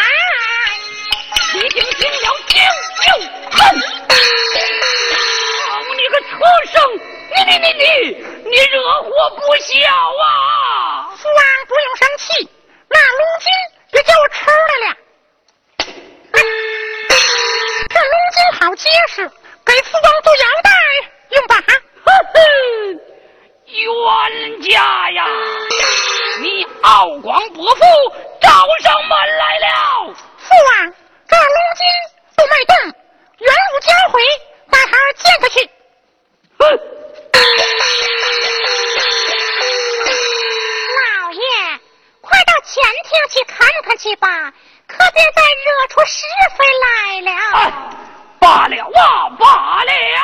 李靖听了惊又恨，你个畜生！你你你你！你惹祸不小啊！父王不用生气，那龙筋也叫我吃来了。哎、这龙筋好结实，给父王做腰带用吧。呵呵，冤家呀！你傲狂伯父找上门来了。父王，这龙筋不卖动，元武交回，把孩儿见他去。哼！前厅去看看去吧，可别再惹出是非来了。哎、罢了啊，罢了啊。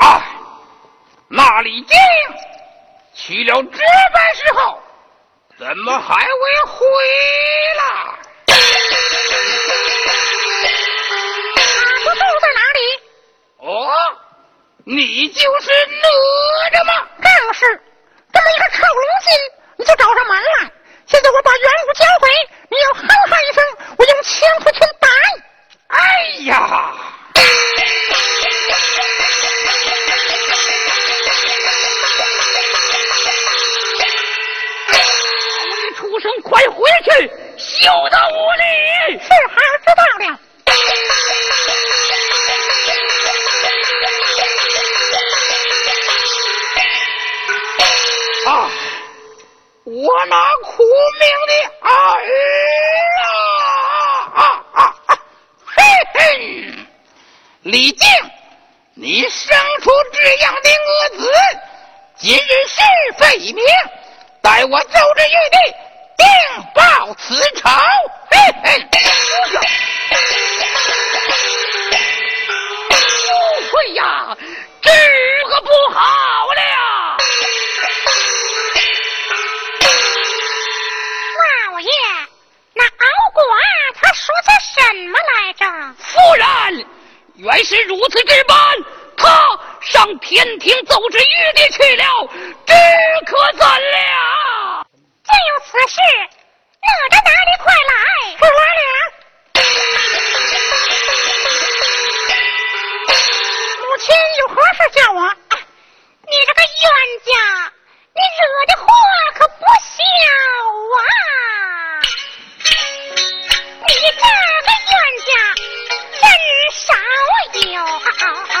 哎，那李靖去了值班室后，怎么还未回来？他不住在哪里？哦。你就是哪吒吗？正是，这么一个臭龙筋，你就找上门来。现在我把元武交回，你要哼哼一声，我用乾坤拳打你。哎呀！你畜生，快回去，休得无礼！是，孩儿知道了。啊！我那苦命的儿啊！啊啊啊！嘿嘿，李靖，你生出这样的恶子，今日是非已明，待我周至玉帝，定报此仇。嘿嘿，不会呀，这个不好了呀！那敖广他说他什么来着？夫人，原是如此之般，他上天庭奏至玉帝去了，这可怎了？正有此事，哪吒哪里快来？父王娘，母亲有何事叫我？啊、你这个冤家，你惹的祸可不小啊！你这个冤家真少有、哦哦哦啊、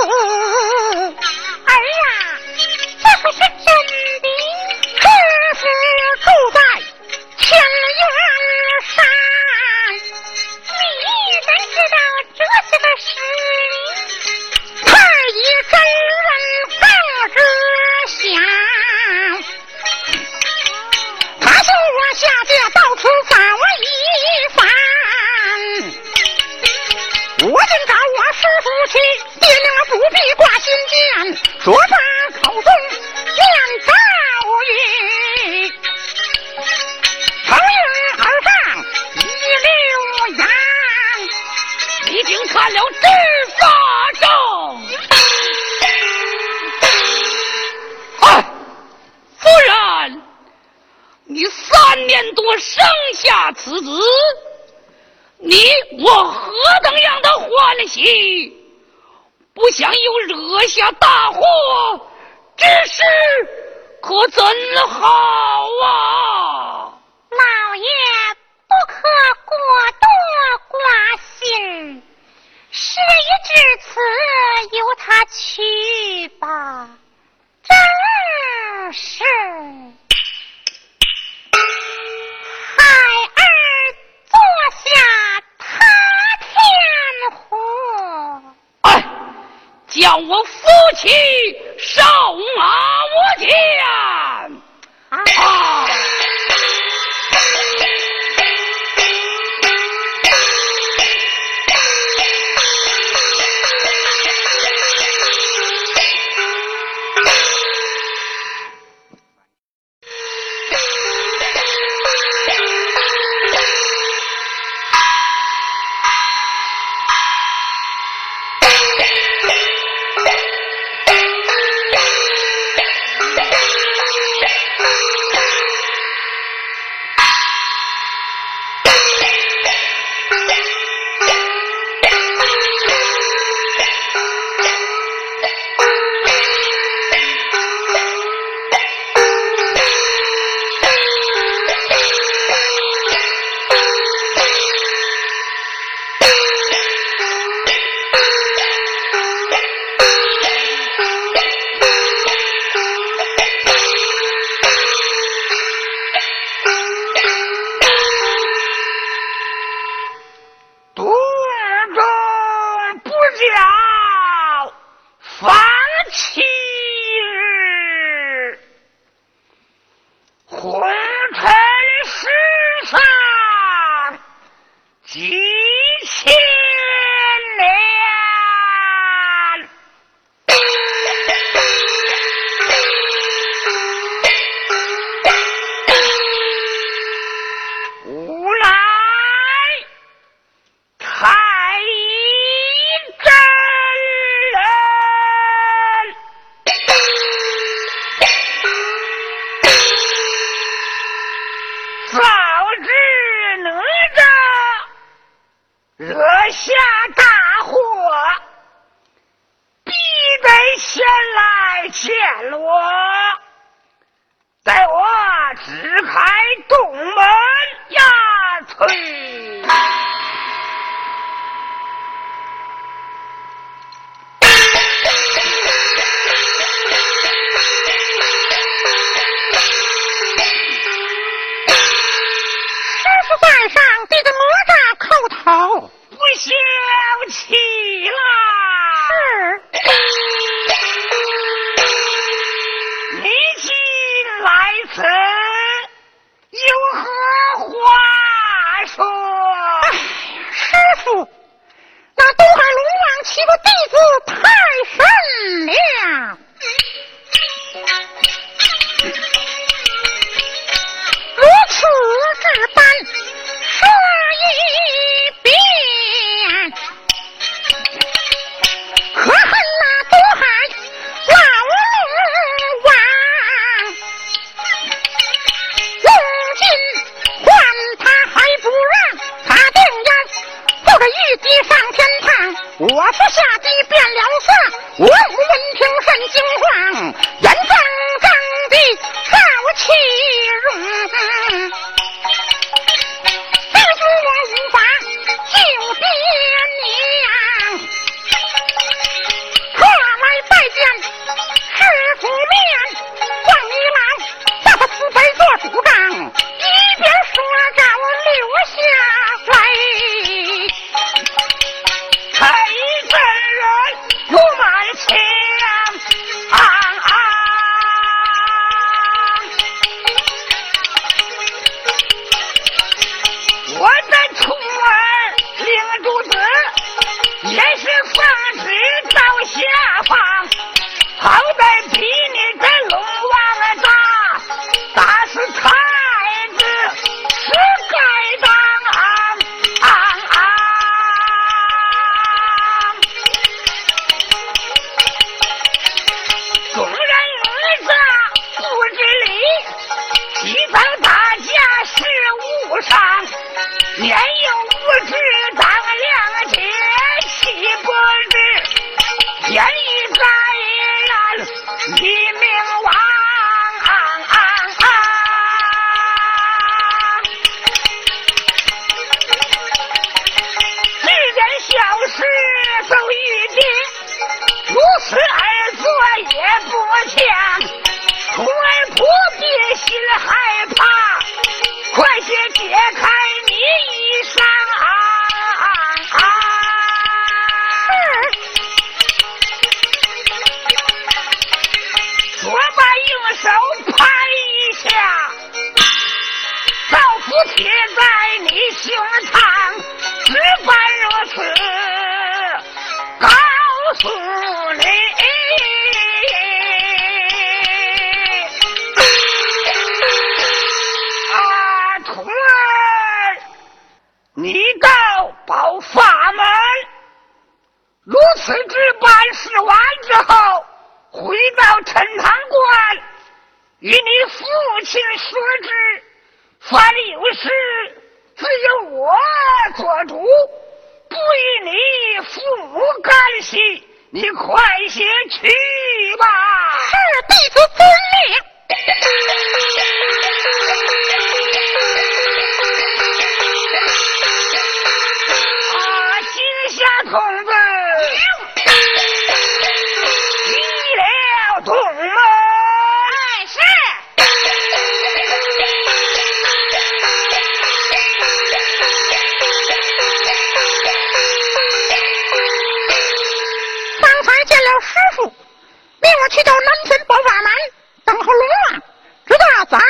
Oh, 说罢口中见道义，乘云而上一溜烟，已经看了执法众。哎，夫人，你三年多生下此子，你我何等样的欢喜！不想又惹下大祸之事，可怎好啊？老爷不可过多挂心，事已至此，由他去吧。正是孩儿坐下塌天火，将我夫妻上马无间。啊啊，来此有何话说？年幼不知长良知，岂不知天意在人，一命亡。自然小事走于地，如实而做也不强。徒儿不必心害怕，快些解开你衣裳啊！啊左把用手拍一下，刀斧贴在你胸膛，只管如此，告诉你。你到宝法门，如此之般试完之后，回到陈塘关，与你父亲说之。凡有事，只有我做主，不与你父母干系。你快些去吧。是弟子遵命。下筒子一了洞门，是方才见了师父，命我去到南拳宝法门等候龙王，直到早早。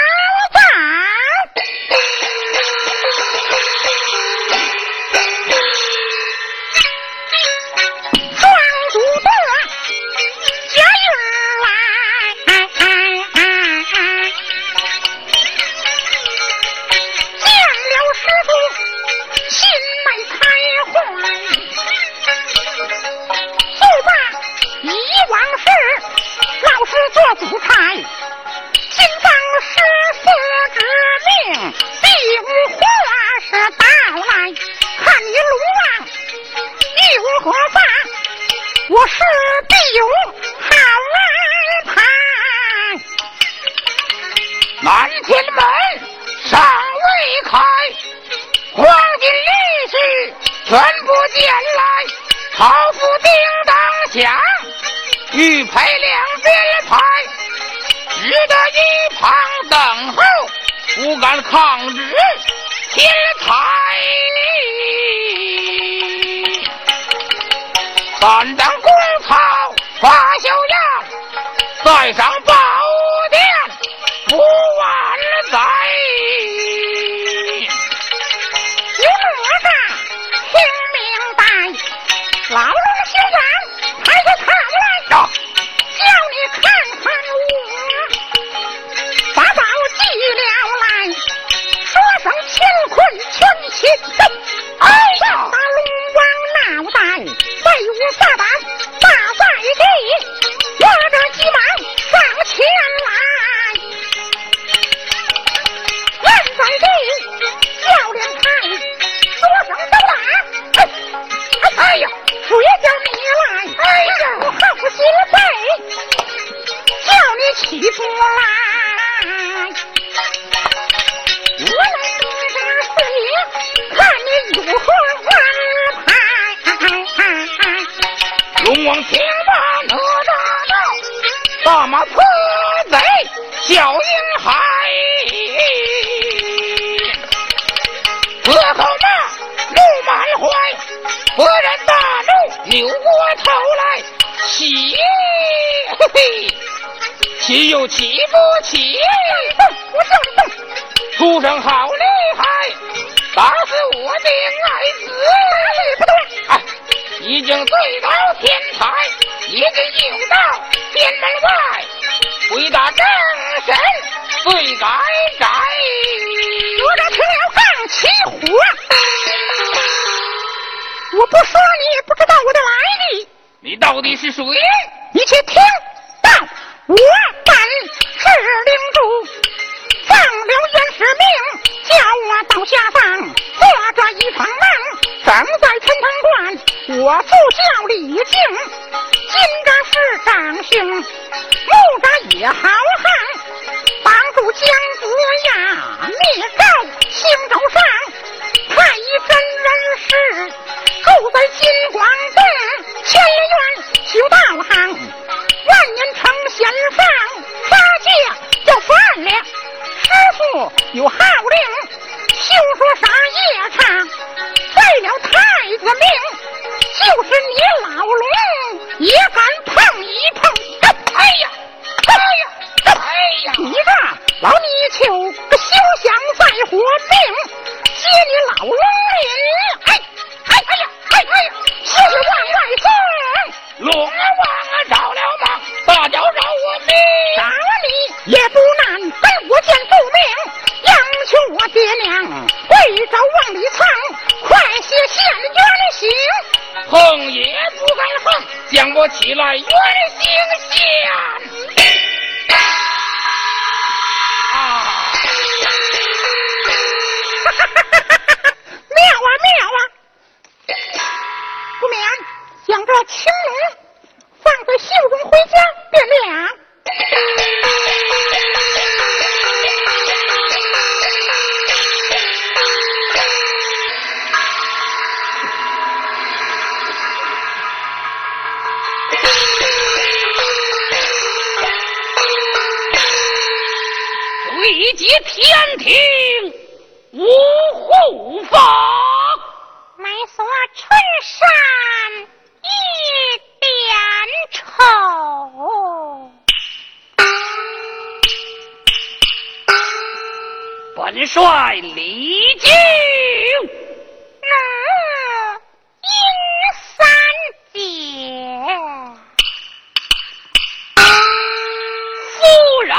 下放，坐着姓，木的也好汉，帮助姜子牙灭纣兴周上，太乙真人是住在金光殿，千里远修道行，万年成仙上，八戒就犯了，师父有号令，休说啥夜叉废了太子命，就是你老龙也敢碰一碰，哎呀哎呀哎呀，你这老泥鳅个休想再活命，接你老龙里，哎哎哎呀哎哎呀，休想往外送，龙王啊着了忙，大脚饶我命，饶你也不难，跟我见父命，央求我爹娘跪着往里蹭，快些现冤行，碰也不敢碰，将我起来原形现、啊、妙啊妙啊，不免将这青龙放在袖中回家便了。以及天庭无护法，没说春山一点丑，本帅李靖那英三姐夫人，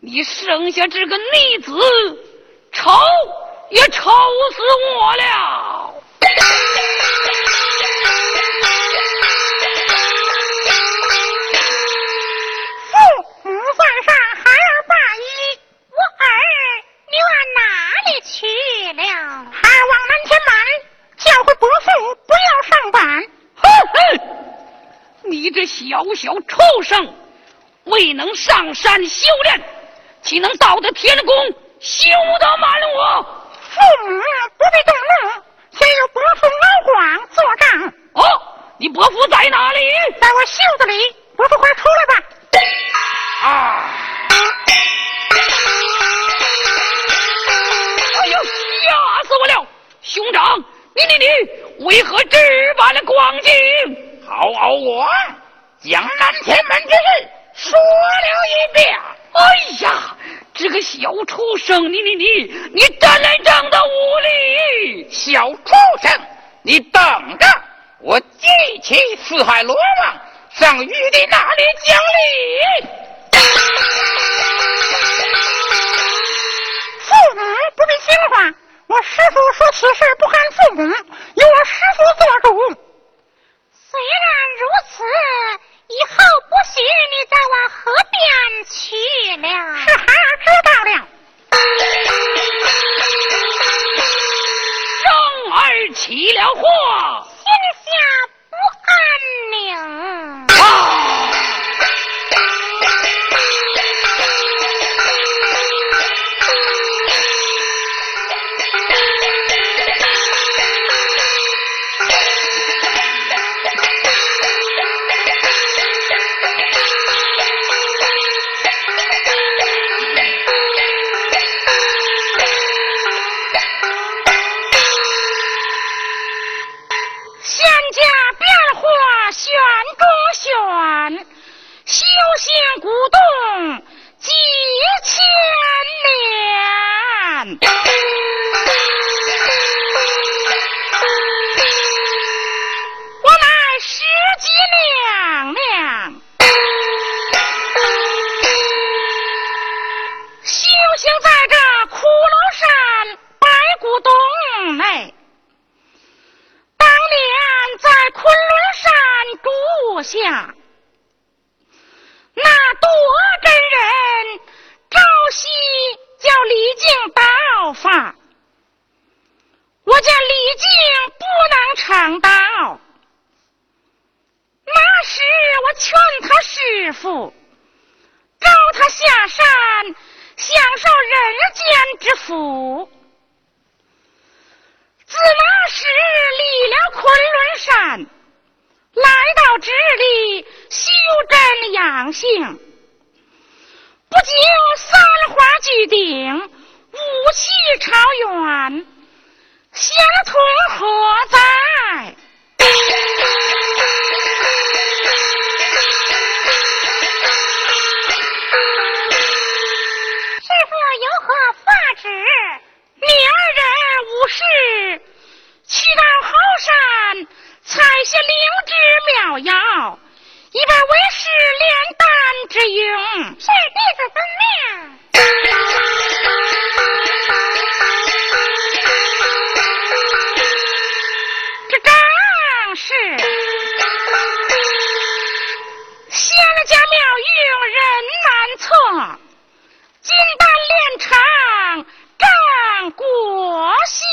你生下这个逆子，愁也愁死我了。父母犯上，孩儿罢一，我儿你往哪里去了？孩儿往南天来，教会伯父不要上板。哼哼，你这小小畜生，未能上山修炼，岂能到得天宫休得瞒我？父母不必动怒，先有伯父欧广作证。哦，你伯父在哪里？在我袖子里。伯父快出来吧。啊！哎呦，吓死我了！兄长，你你你，为何置办了光景？好好我将南天门之事说了一遍。哎呀，这个小畜生，你你你你真来仗的无理！小畜生，你等着，我记起四海罗网，上玉帝那里讲理。父母不必惊慌，我师父说此事不堪父母，由我师父做主。虽然如此，以后不许你再往河边去了。是孩儿知道了。正儿起了祸，心下不安宁。啊！古洞几千年，我乃石矶娘娘，修行在这骷髅山白骨洞内，当年在昆仑山住下。那渡娥真人朝夕叫李靖道法，我见李靖不能成道，那时我劝致富，招他下山享受人间之福。子那时离了昆仑山，来到这里修真养性，不久三花聚顶，五气朝远，相同何在？师父有何法旨？你二人无事，去到后山采些灵芝妙药，以备为师炼丹之用。是弟子遵命。这正是仙家妙用人难测，金丹炼成战国仙。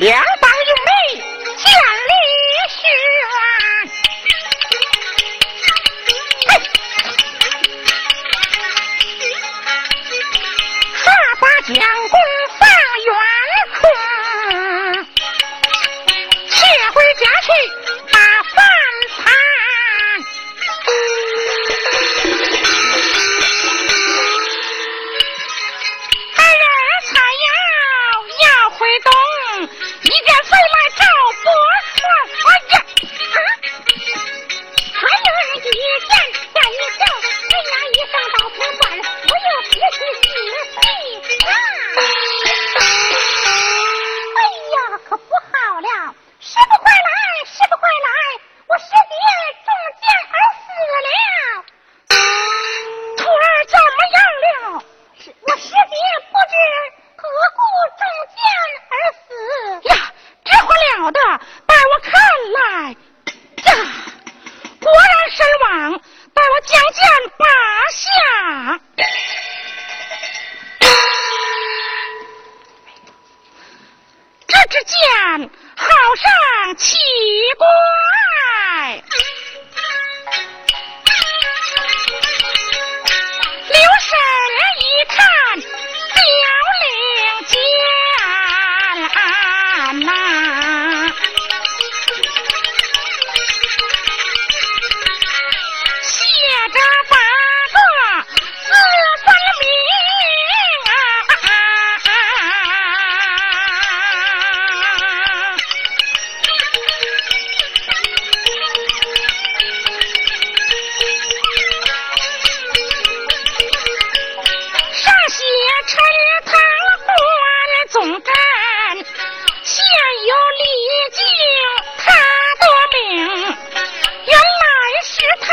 两帮一妹讲理事啊，哈巴将功放远空，切回家去把饭盘。二儿采药要回东，一见飞来赵伯说：“哎呀，啊！”还有人一见吓一跳，哎呀一声倒平板，我又别去仔细看。哎呀，可不好了！师傅快来，师傅快来！我师弟中箭而死了，徒儿怎么样了？我师弟不知何故中箭而死呀，这回了得！待我看来呀，果然身亡，待我将剑拔下。这支箭好上奇怪，留神一看，凋零剑呐，写着八个字分明啊！上写陈塘关总干，现有李靖他的名，原来是他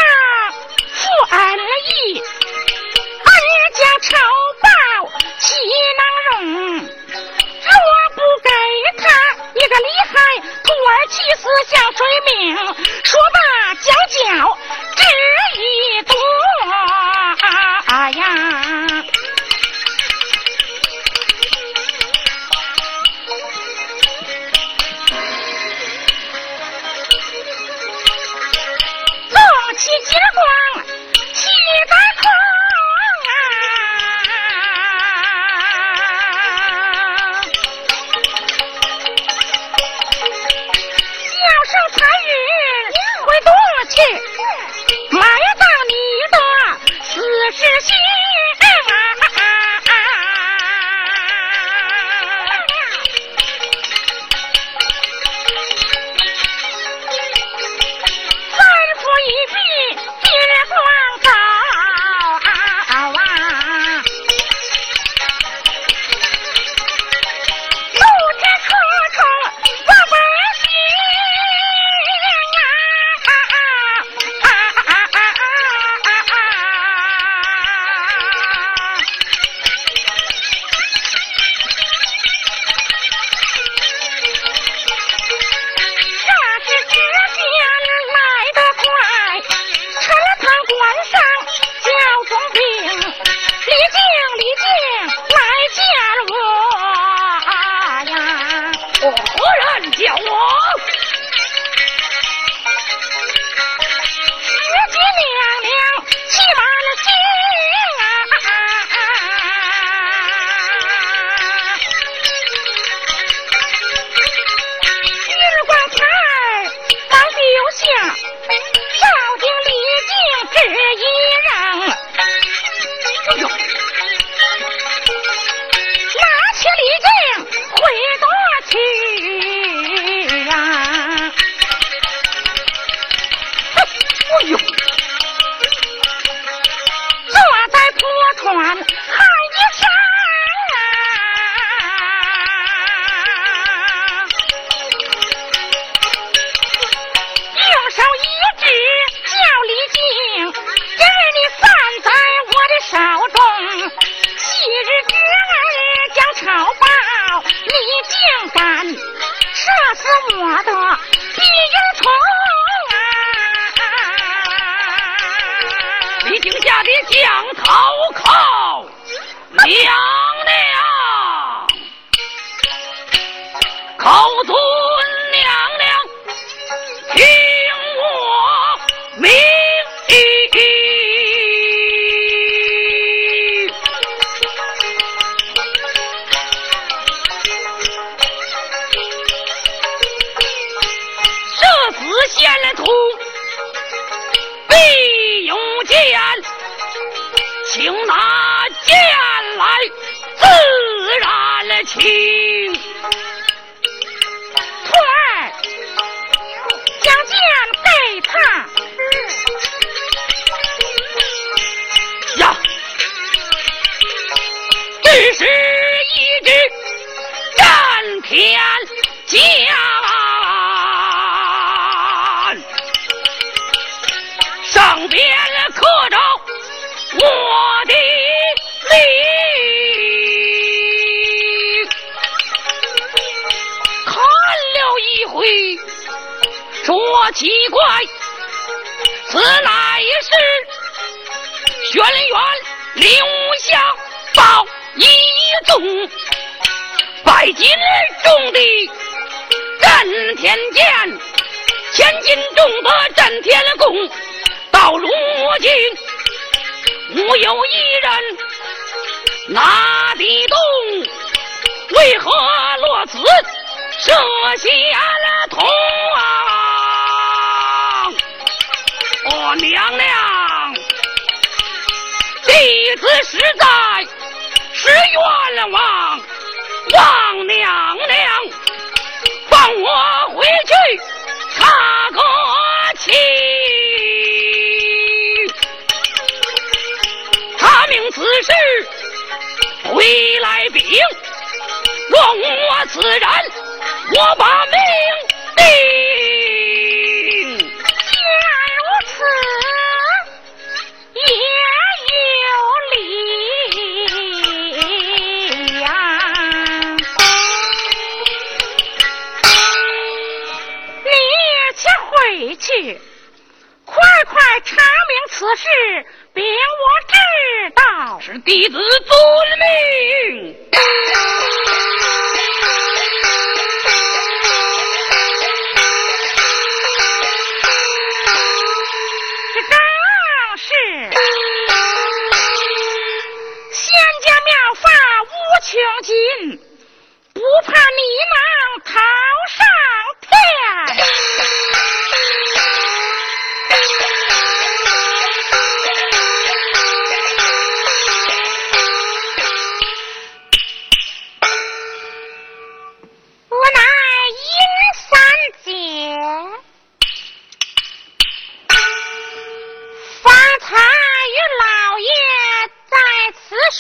负恩义，恩将仇报岂能容？若不给他一个厉害，徒儿气死向谁命？说罢脚脚只一跺啊呀！纵起金光起得空啊，叫声残雨回东去，埋葬你的死之心啊！吩咐一臂别光高啊！怒之可冲不本心啊！啊啊啊啊！这只之箭来得快，陈塘关上焦忠平，李靖李靖来见我呀！何人叫我？十几娘娘气满了心啊！一路光彩刚丢下，照进李靖只一人，拿起李靖回多去啊！哎呦，坐在坡船喊一声啊！用手一指叫李靖，今日你散在我的手中，昔日之儿将仇报，你竟敢射死我的避孕虫啊！李靖下的将投靠娘娘，靠老尊娘娘听我命令，这次献了图必用剑，请拿剑来自然了情。奇怪，此乃是轩辕留下宝一宗，百金重的震天剑，千金重的震天弓，到如今无有一人拿得动，为何落此设下了铜啊？我娘娘，弟子实在是冤枉，望娘娘放我回去查个清。查明此事回来禀，若我此人，我把命定。去，快快查明此事，禀我知道。是弟子遵命。这正是仙家妙法无穷尽，不怕你能逃上天。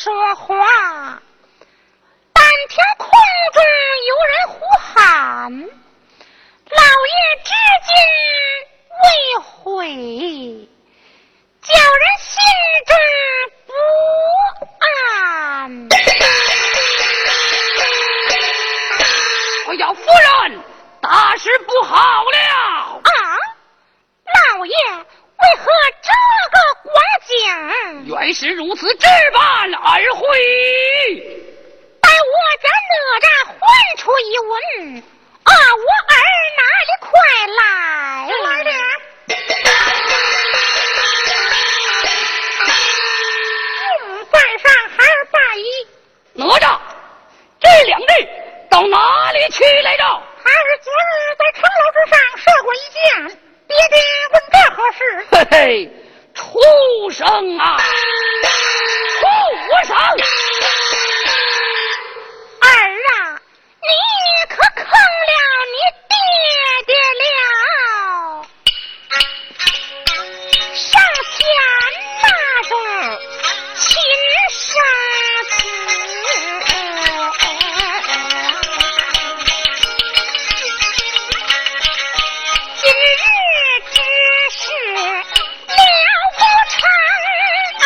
说话，但听空中有人呼喊，老爷至今未悔，叫人心中不安。哎呀，夫人，大事不好了！啊，老爷为何这个光景？原是如此治办而回，待我家哪吒唤出一文啊，我儿哪里快来来了。嗯，带上孩儿八一。哪吒，这两日到哪里去来着？孩儿昨日在城楼之上射过一箭，爹爹问这何事？嘿嘿，畜生啊！畜生！儿啊，你可坑了你爹爹了！上前拿着亲杀子，今日之事了不成啊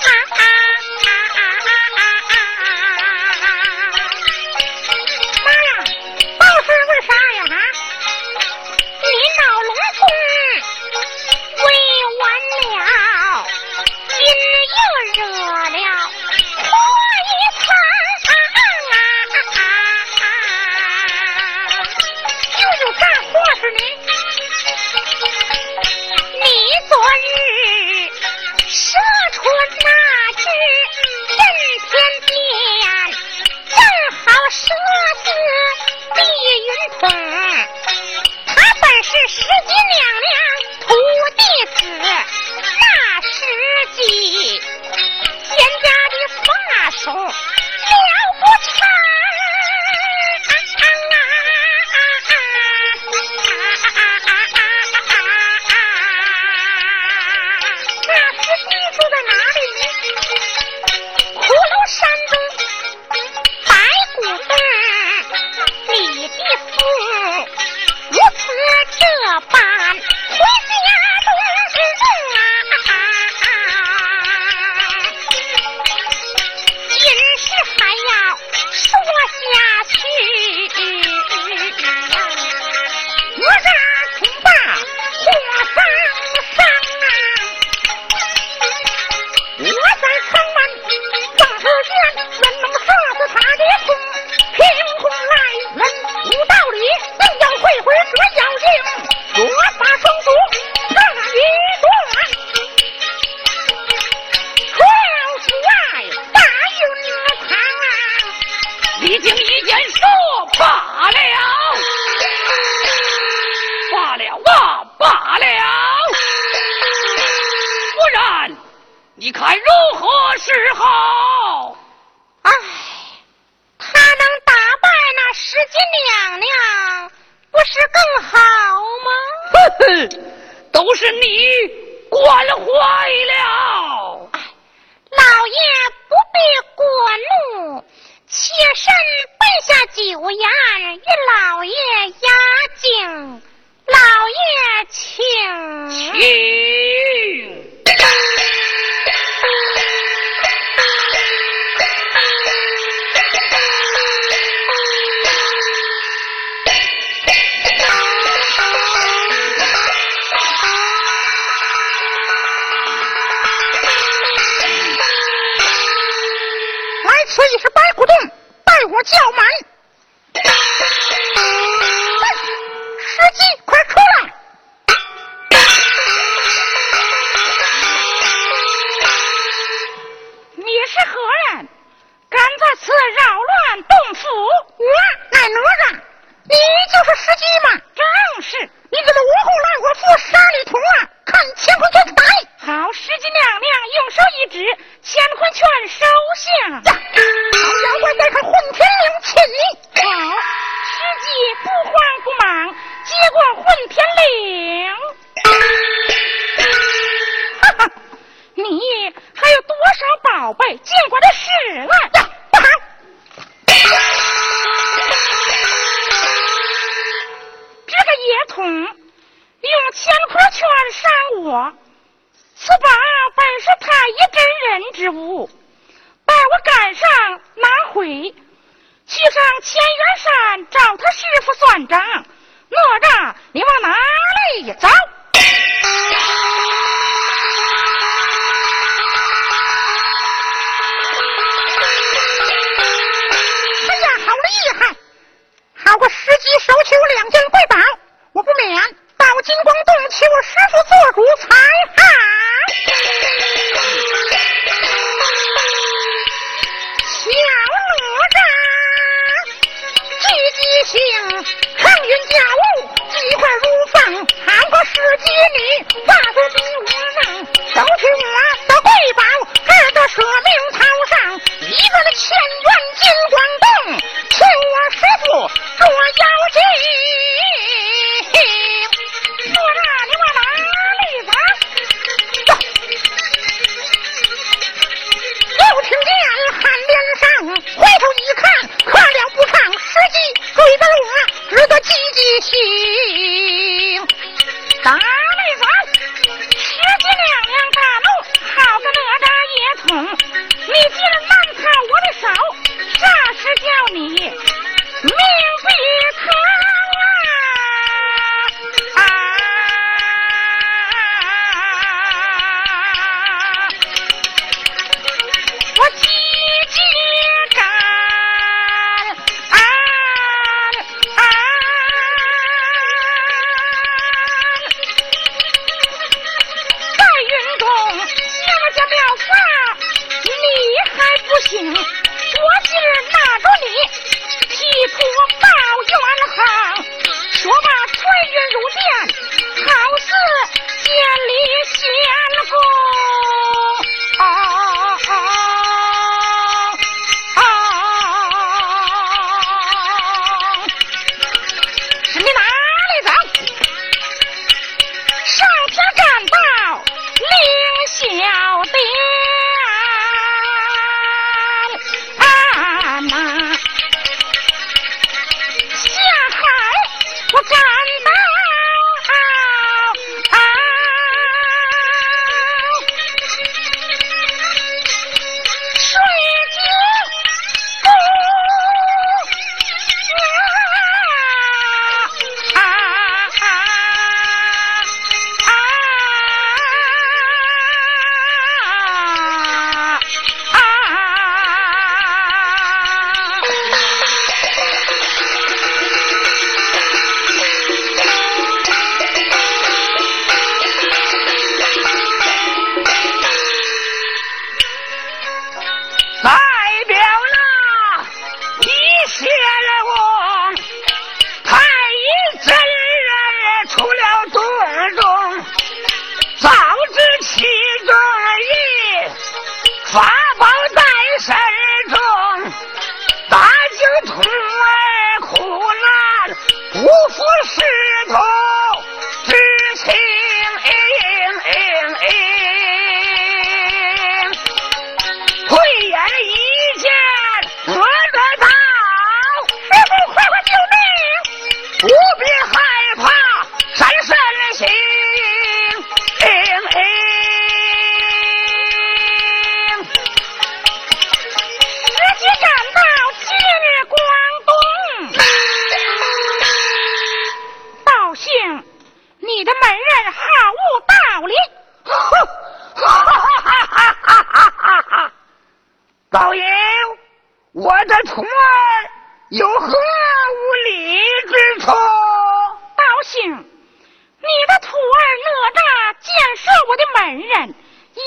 啊啊啊啊！哼，都是你惯坏了。哎，老爷不必过怒，妾身备下酒宴与老爷压境，老爷请请。此已是白骨洞，待我叫埋。石矶，快出来！你是何人？敢在此扰乱洞府？我乃哪吒，你就是石矶吗？正是。你怎么无故赖我父杀你徒儿？看乾坤圈打！好，石矶娘娘用手一指，乾坤圈收下。呀，好妖怪，带上混天绫，请你。好，石矶不慌不忙接过混天绫。哈哈，你还有多少宝贝进我的室了？呀，不好！这个野童用乾坤圈伤我。此宝本是他一真人之物，待我赶上拿回，去上千元山找他师父算账。哪吒，你往哪里走？哎呀，好厉害！好个石矶手取两件贵宝，我不免到金光洞请我师父做主才好。行，抗云驾雾，疾快如风。韩国石矶你把这比我能，收取我的贵宝，二的舍命朝上，一个的千元金光洞，请我师父捉妖精。我让你往哪里走？又听见喊连声，回头一看，可了不长，石矶追到了我，值得积极性。哪里走？石矶娘娘大怒，好个哪吒野童，你竟然难逃我的手，霎时叫你命比苍啊！啊！我急急赶。不行，我今日拿住你，劈出抱怨行，说罢穿云如电，好似千里仙宫。啊啊啊！是你哪里走？上天赶到凌霄殿。无福石头之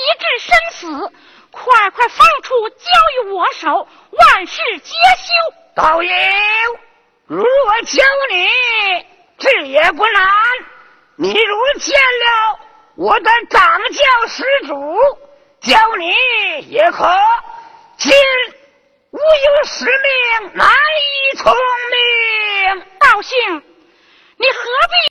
一致生死，快快放出，交于我手，万事皆休。道友，如我教你，这也不难。你如见了我的掌教师祖，教你也可。今吾有使命，难以从命。道姓，你何必？